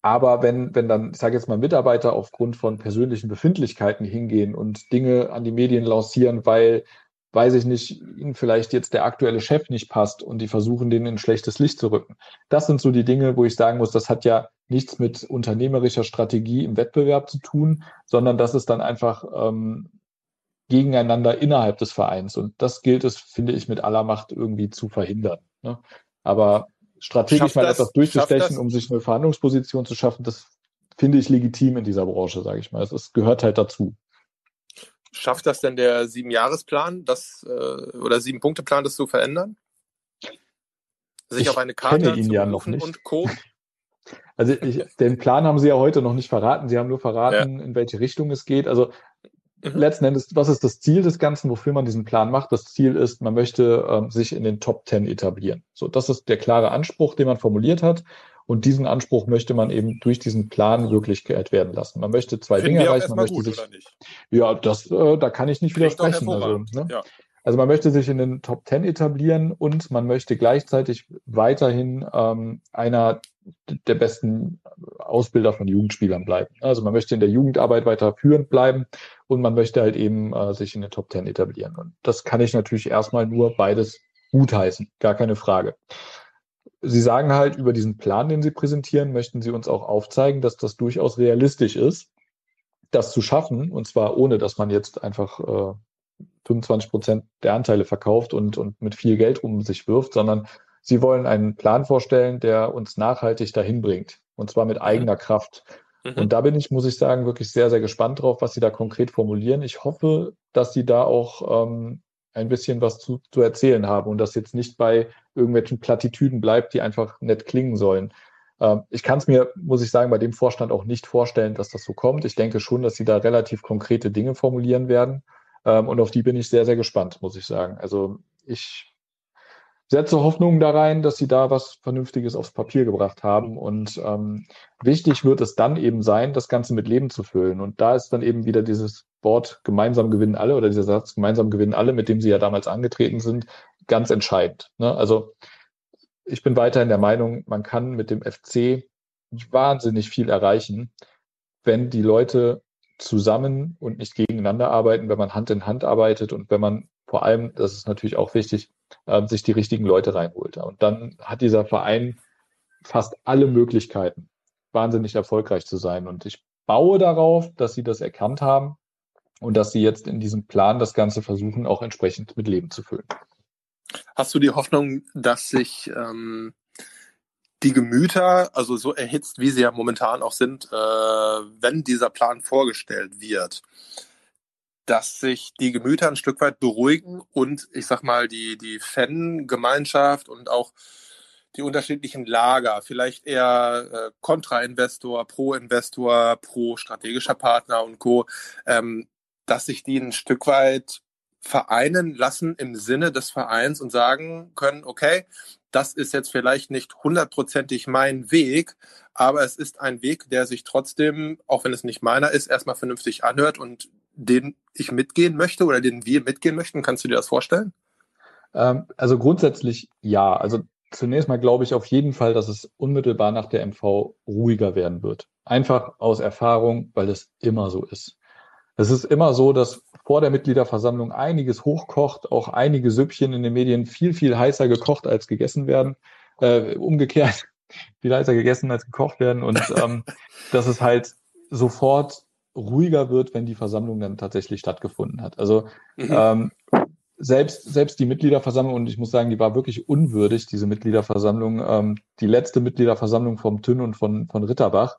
Aber wenn dann, ich sage jetzt mal, Mitarbeiter aufgrund von persönlichen Befindlichkeiten hingehen und Dinge an die Medien lancieren, weil, weiß ich nicht, ihnen vielleicht jetzt der aktuelle Chef nicht passt und die versuchen, denen in schlechtes Licht zu rücken. Das sind so die Dinge, wo ich sagen muss, das hat ja nichts mit unternehmerischer Strategie im Wettbewerb zu tun, sondern das ist dann einfach gegeneinander innerhalb des Vereins. Und das gilt es, finde ich, mit aller Macht irgendwie zu verhindern. Ne? Aber strategisch mal etwas durchzustechen, um sich eine Verhandlungsposition zu schaffen, das finde ich legitim in dieser Branche, sage ich mal. Es gehört halt dazu. Schafft das denn der 7-Jahresplan, das oder 7-Punkte-Plan, das zu verändern? Sich ich auf eine Karte zu ja noch nicht. Und Co. Also den Plan haben Sie ja heute noch nicht verraten. Sie haben nur verraten, in welche Richtung es geht. Also letzten Endes, was ist das Ziel des Ganzen, wofür man diesen Plan macht? Das Ziel ist, man möchte sich in den Top 10 etablieren. So, das ist der klare Anspruch, den man formuliert hat. Und diesen Anspruch möchte man eben durch diesen Plan Wirklichkeit werden lassen. Man möchte zwei Dinge erreichen. Man möchte gut, sich, oder nicht? Ja, da kann ich nicht widersprechen. Also man möchte sich in den Top 10 etablieren und man möchte gleichzeitig weiterhin einer der besten Ausbilder von Jugendspielern bleiben. Also man möchte in der Jugendarbeit weiter führend bleiben und man möchte halt eben sich in den Top 10 etablieren. Und das kann ich natürlich erstmal nur beides gutheißen, gar keine Frage. Sie sagen halt, über diesen Plan, den Sie präsentieren, möchten Sie uns auch aufzeigen, dass das durchaus realistisch ist, das zu schaffen, und zwar ohne, dass man jetzt einfach 25% der Anteile verkauft und mit viel Geld um sich wirft, sondern Sie wollen einen Plan vorstellen, der uns nachhaltig dahin bringt, und zwar mit eigener Kraft. Und da bin ich, muss ich sagen, wirklich sehr, sehr gespannt drauf, was Sie da konkret formulieren. Ich hoffe, dass Sie da auch ein bisschen was zu erzählen haben und das jetzt nicht bei irgendwelchen Plattitüden bleibt, die einfach nett klingen sollen. Ich kann es mir, muss ich sagen, bei dem Vorstand auch nicht vorstellen, dass das so kommt. Ich denke schon, dass sie da relativ konkrete Dinge formulieren werden und auf die bin ich sehr, sehr gespannt, muss ich sagen. Also ich setze Hoffnungen da rein, dass sie da was Vernünftiges aufs Papier gebracht haben und wichtig wird es dann eben sein, das Ganze mit Leben zu füllen und da ist dann eben wieder dieses Wort gemeinsam gewinnen alle oder dieser Satz gemeinsam gewinnen alle, mit dem sie ja damals angetreten sind, ganz entscheidend. Ne? Also ich bin weiterhin der Meinung, man kann mit dem FC wahnsinnig viel erreichen, wenn die Leute zusammen und nicht gegeneinander arbeiten, wenn man Hand in Hand arbeitet und wenn man vor allem, das ist natürlich auch wichtig, sich die richtigen Leute reinholt. Und dann hat dieser Verein fast alle Möglichkeiten, wahnsinnig erfolgreich zu sein. Und ich baue darauf, dass sie das erkannt haben, und dass sie jetzt in diesem Plan das Ganze versuchen, auch entsprechend mit Leben zu füllen. Hast du die Hoffnung, dass sich die Gemüter, also so erhitzt, wie sie ja momentan auch sind, wenn dieser Plan vorgestellt wird, dass sich die Gemüter ein Stück weit beruhigen und, ich sag mal, die Fangemeinschaft und auch die unterschiedlichen Lager, vielleicht eher Kontrainvestor, Pro-Investor, Pro-strategischer Partner und Co., dass sich die ein Stück weit vereinen lassen im Sinne des Vereins und sagen können, okay, das ist jetzt vielleicht nicht hundertprozentig mein Weg, aber es ist ein Weg, der sich trotzdem, auch wenn es nicht meiner ist, erstmal vernünftig anhört und den ich mitgehen möchte oder den wir mitgehen möchten. Kannst du dir das vorstellen? Also grundsätzlich ja. Also zunächst mal glaube ich auf jeden Fall, dass es unmittelbar nach der MV ruhiger werden wird. Einfach aus Erfahrung, weil es immer so ist. Es ist immer so, dass vor der Mitgliederversammlung einiges hochkocht, auch einige Süppchen in den Medien viel, viel heißer gekocht als gegessen werden. Umgekehrt, viel heißer gegessen als gekocht werden. Und dass es halt sofort ruhiger wird, wenn die Versammlung dann tatsächlich stattgefunden hat. Also selbst die Mitgliederversammlung, und ich muss sagen, die war wirklich unwürdig, diese Mitgliederversammlung, die letzte Mitgliederversammlung vom Thünn und von Ritterbach,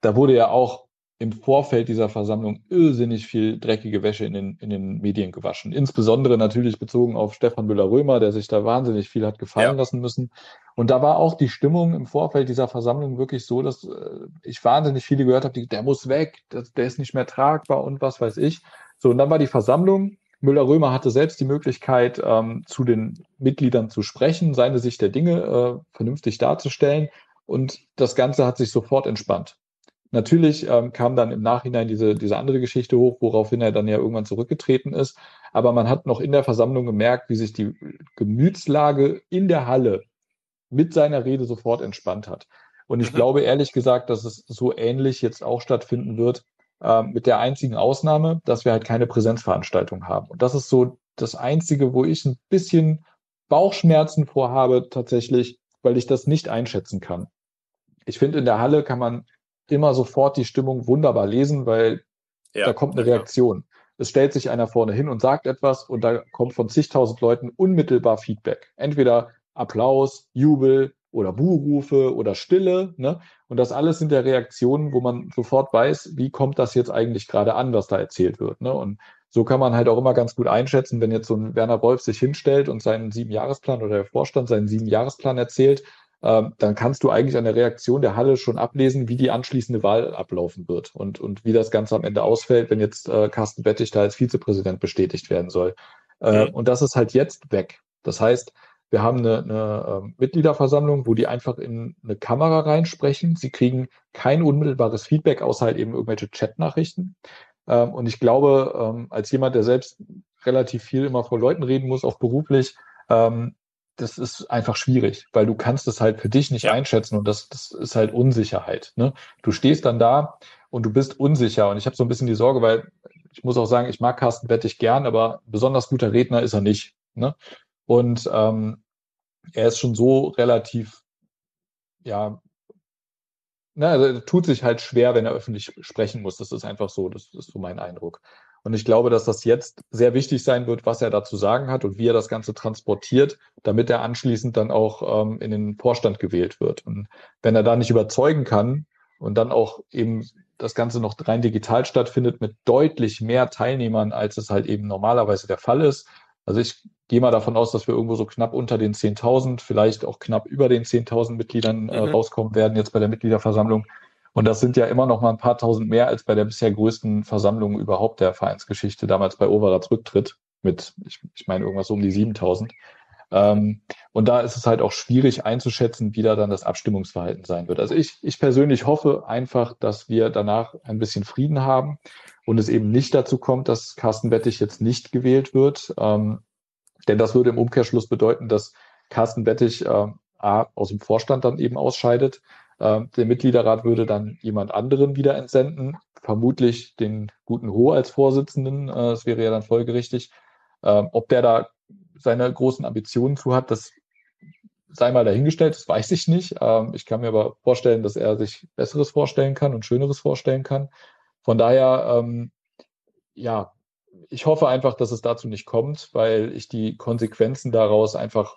da wurde ja auch im Vorfeld dieser Versammlung irrsinnig viel dreckige Wäsche in den Medien gewaschen. Insbesondere natürlich bezogen auf Stefan Müller-Römer, der sich da wahnsinnig viel hat gefallen lassen müssen. Und da war auch die Stimmung im Vorfeld dieser Versammlung wirklich so, dass ich wahnsinnig viele gehört habe, die, der muss weg, der ist nicht mehr tragbar und was weiß ich. So, und dann war die Versammlung. Müller-Römer hatte selbst die Möglichkeit, zu den Mitgliedern zu sprechen, seine Sicht der Dinge vernünftig darzustellen. Und das Ganze hat sich sofort entspannt. Natürlich kam dann im Nachhinein diese andere Geschichte hoch, woraufhin er dann ja irgendwann zurückgetreten ist. Aber man hat noch in der Versammlung gemerkt, wie sich die Gemütslage in der Halle mit seiner Rede sofort entspannt hat. Und ich glaube ehrlich gesagt, dass es so ähnlich jetzt auch stattfinden wird, mit der einzigen Ausnahme, dass wir halt keine Präsenzveranstaltung haben. Und das ist so das Einzige, wo ich ein bisschen Bauchschmerzen vorhabe tatsächlich, weil ich das nicht einschätzen kann. Ich finde, in der Halle kann man immer sofort die Stimmung wunderbar lesen, weil da kommt eine Reaktion. Es stellt sich einer vorne hin und sagt etwas und da kommt von zigtausend Leuten unmittelbar Feedback. Entweder Applaus, Jubel oder Buhrufe oder Stille, ne? Und das alles sind ja Reaktionen, wo man sofort weiß, wie kommt das jetzt eigentlich gerade an, was da erzählt wird, ne? Und so kann man halt auch immer ganz gut einschätzen, wenn jetzt so ein Werner Wolf sich hinstellt und seinen 7-Jahresplan oder der Vorstand seinen 7-Jahresplan erzählt, dann kannst du eigentlich an der Reaktion der Halle schon ablesen, wie die anschließende Wahl ablaufen wird und wie das Ganze am Ende ausfällt, wenn jetzt Carsten Wettich da als Vizepräsident bestätigt werden soll. Und das ist halt jetzt weg. Das heißt, wir haben eine Mitgliederversammlung, wo die einfach in eine Kamera reinsprechen. Sie kriegen kein unmittelbares Feedback, außer halt eben irgendwelche Chatnachrichten. Und ich glaube, als jemand, der selbst relativ viel immer vor Leuten reden muss, auch beruflich, das ist einfach schwierig, weil du kannst es halt für dich nicht einschätzen und das ist halt Unsicherheit, ne? Du stehst dann da und du bist unsicher und ich habe so ein bisschen die Sorge, weil ich muss auch sagen, ich mag Carsten Wettich gern, aber besonders guter Redner ist er nicht, ne? Und er ist schon so relativ, also er tut sich halt schwer, wenn er öffentlich sprechen muss. Das ist einfach so, das ist so mein Eindruck. Und ich glaube, dass das jetzt sehr wichtig sein wird, was er da zu sagen hat und wie er das Ganze transportiert, damit er anschließend dann auch in den Vorstand gewählt wird. Und wenn er da nicht überzeugen kann und dann auch eben das Ganze noch rein digital stattfindet mit deutlich mehr Teilnehmern, als es halt eben normalerweise der Fall ist. Also ich gehe mal davon aus, dass wir irgendwo so knapp unter den 10.000, vielleicht auch knapp über den 10.000 Mitgliedern rauskommen werden jetzt bei der Mitgliederversammlung. Und das sind ja immer noch mal ein paar tausend mehr als bei der bisher größten Versammlung überhaupt der Vereinsgeschichte, damals bei Overaths Rücktritt mit, ich meine, irgendwas um die 7.000. Und da ist es halt auch schwierig einzuschätzen, wie da dann das Abstimmungsverhalten sein wird. Also ich persönlich hoffe einfach, dass wir danach ein bisschen Frieden haben und es eben nicht dazu kommt, dass Carsten Wettich jetzt nicht gewählt wird. Denn das würde im Umkehrschluss bedeuten, dass Carsten Wettich aus dem Vorstand dann eben ausscheidet. Der Mitgliederrat würde dann jemand anderen wieder entsenden, vermutlich den guten Ho als Vorsitzenden, das wäre ja dann folgerichtig. Ob der da seine großen Ambitionen zu hat, das sei mal dahingestellt, das weiß ich nicht. Ich kann mir aber vorstellen, dass er sich Besseres vorstellen kann und Schöneres vorstellen kann. Von daher, ich hoffe einfach, dass es dazu nicht kommt, weil ich die Konsequenzen daraus einfach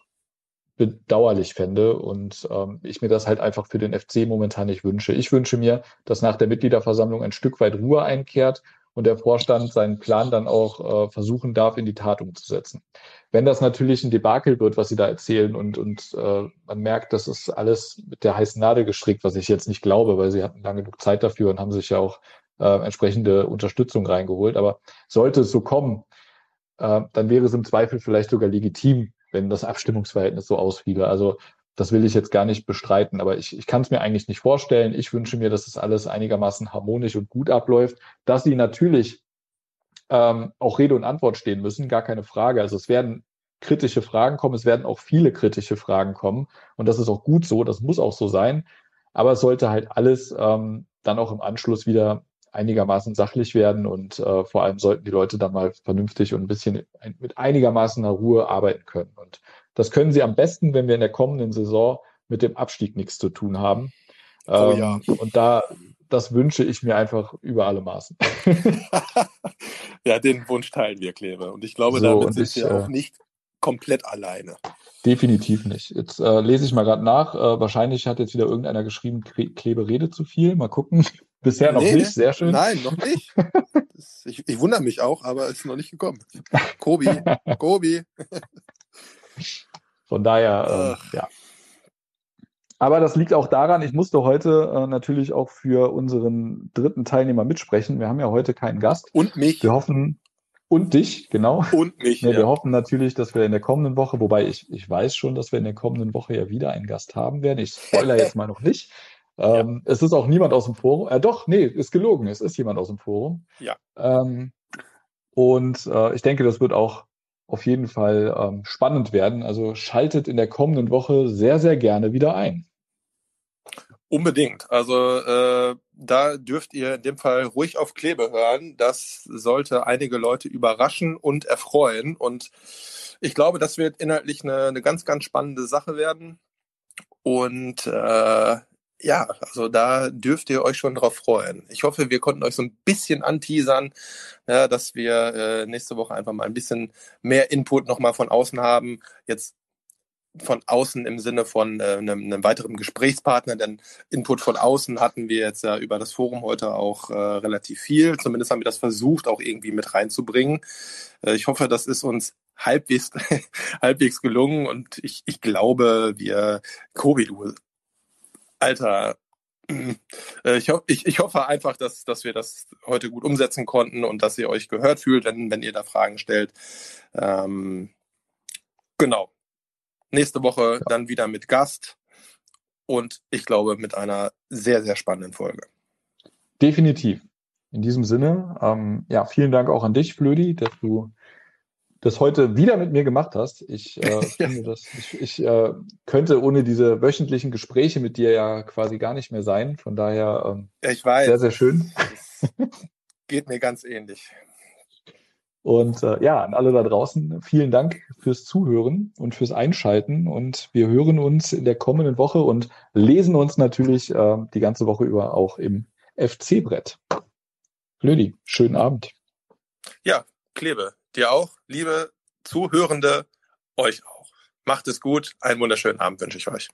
bedauerlich fände und ich mir das halt einfach für den FC momentan nicht wünsche. Ich wünsche mir, dass nach der Mitgliederversammlung ein Stück weit Ruhe einkehrt und der Vorstand seinen Plan dann auch versuchen darf, in die Tat umzusetzen. Wenn das natürlich ein Debakel wird, was sie da erzählen und man merkt, das ist alles mit der heißen Nadel gestrickt, was ich jetzt nicht glaube, weil sie hatten lange genug Zeit dafür und haben sich ja auch entsprechende Unterstützung reingeholt. Aber sollte es so kommen, dann wäre es im Zweifel vielleicht sogar legitim, wenn das Abstimmungsverhältnis so ausfiele. Also das will ich jetzt gar nicht bestreiten, aber ich kann es mir eigentlich nicht vorstellen. Ich wünsche mir, dass das alles einigermaßen harmonisch und gut abläuft, dass sie natürlich auch Rede und Antwort stehen müssen, gar keine Frage. Also es werden kritische Fragen kommen, es werden auch viele kritische Fragen kommen und das ist auch gut so, das muss auch so sein, aber es sollte halt alles dann auch im Anschluss wieder einigermaßen sachlich werden und vor allem sollten die Leute dann mal vernünftig und ein bisschen mit einigermaßen Ruhe arbeiten können. Und das können sie am besten, wenn wir in der kommenden Saison mit dem Abstieg nichts zu tun haben. Und das wünsche ich mir einfach über alle Maßen. Ja, den Wunsch teilen wir, Klebe. Und ich glaube, damit sind wir auch nicht komplett alleine. Definitiv nicht. Jetzt lese ich mal gerade nach. Wahrscheinlich hat jetzt wieder irgendeiner geschrieben, Klebe redet zu viel. Mal gucken. Bisher noch nicht, sehr schön. Nein, noch nicht. Ich wundere mich auch, aber es ist noch nicht gekommen. Kobi. Von daher, ja. Aber das liegt auch daran, ich musste heute natürlich auch für unseren dritten Teilnehmer mitsprechen. Wir haben ja heute keinen Gast. Und mich. Wir hoffen, und dich, genau. Und mich, ja. Wir hoffen natürlich, dass wir in der kommenden Woche, wobei ich weiß schon, dass wir in der kommenden Woche ja wieder einen Gast haben werden. Ich spoilere jetzt mal noch nicht. Ja. Es ist auch niemand aus dem Forum. Ist gelogen. Es ist jemand aus dem Forum. Ja. Ich denke, das wird auch auf jeden Fall spannend werden. Also schaltet in der kommenden Woche sehr, sehr gerne wieder ein. Unbedingt. Also da dürft ihr in dem Fall ruhig auf Klebe hören. Das sollte einige Leute überraschen und erfreuen. Und ich glaube, das wird inhaltlich eine ganz, ganz spannende Sache werden. Und ja, also da dürft ihr euch schon drauf freuen. Ich hoffe, wir konnten euch so ein bisschen anteasern, ja, dass wir nächste Woche einfach mal ein bisschen mehr Input nochmal von außen haben. Jetzt von außen im Sinne von einem weiteren Gesprächspartner, denn Input von außen hatten wir jetzt ja über das Forum heute auch relativ viel. Zumindest haben wir das versucht, auch irgendwie mit reinzubringen. Ich hoffe, das ist uns halbwegs gelungen und ich glaube, wir Alter, ich hoffe einfach, dass wir das heute gut umsetzen konnten und dass ihr euch gehört fühlt, wenn ihr da Fragen stellt. Genau. Nächste Woche dann wieder mit Gast und ich glaube mit einer sehr, sehr spannenden Folge. Definitiv. In diesem Sinne, vielen Dank auch an dich, Flödi, dass du das heute wieder mit mir gemacht hast. Ich könnte ohne diese wöchentlichen Gespräche mit dir ja quasi gar nicht mehr sein. Von daher ich weiß, sehr, sehr schön. Geht mir ganz ähnlich. Und an alle da draußen, vielen Dank fürs Zuhören und fürs Einschalten. Und wir hören uns in der kommenden Woche und lesen uns natürlich die ganze Woche über auch im FC-Brett. Flödi, schönen Abend. Ja, Klebe. Dir auch, liebe Zuhörende, euch auch. Macht es gut, einen wunderschönen Abend wünsche ich euch.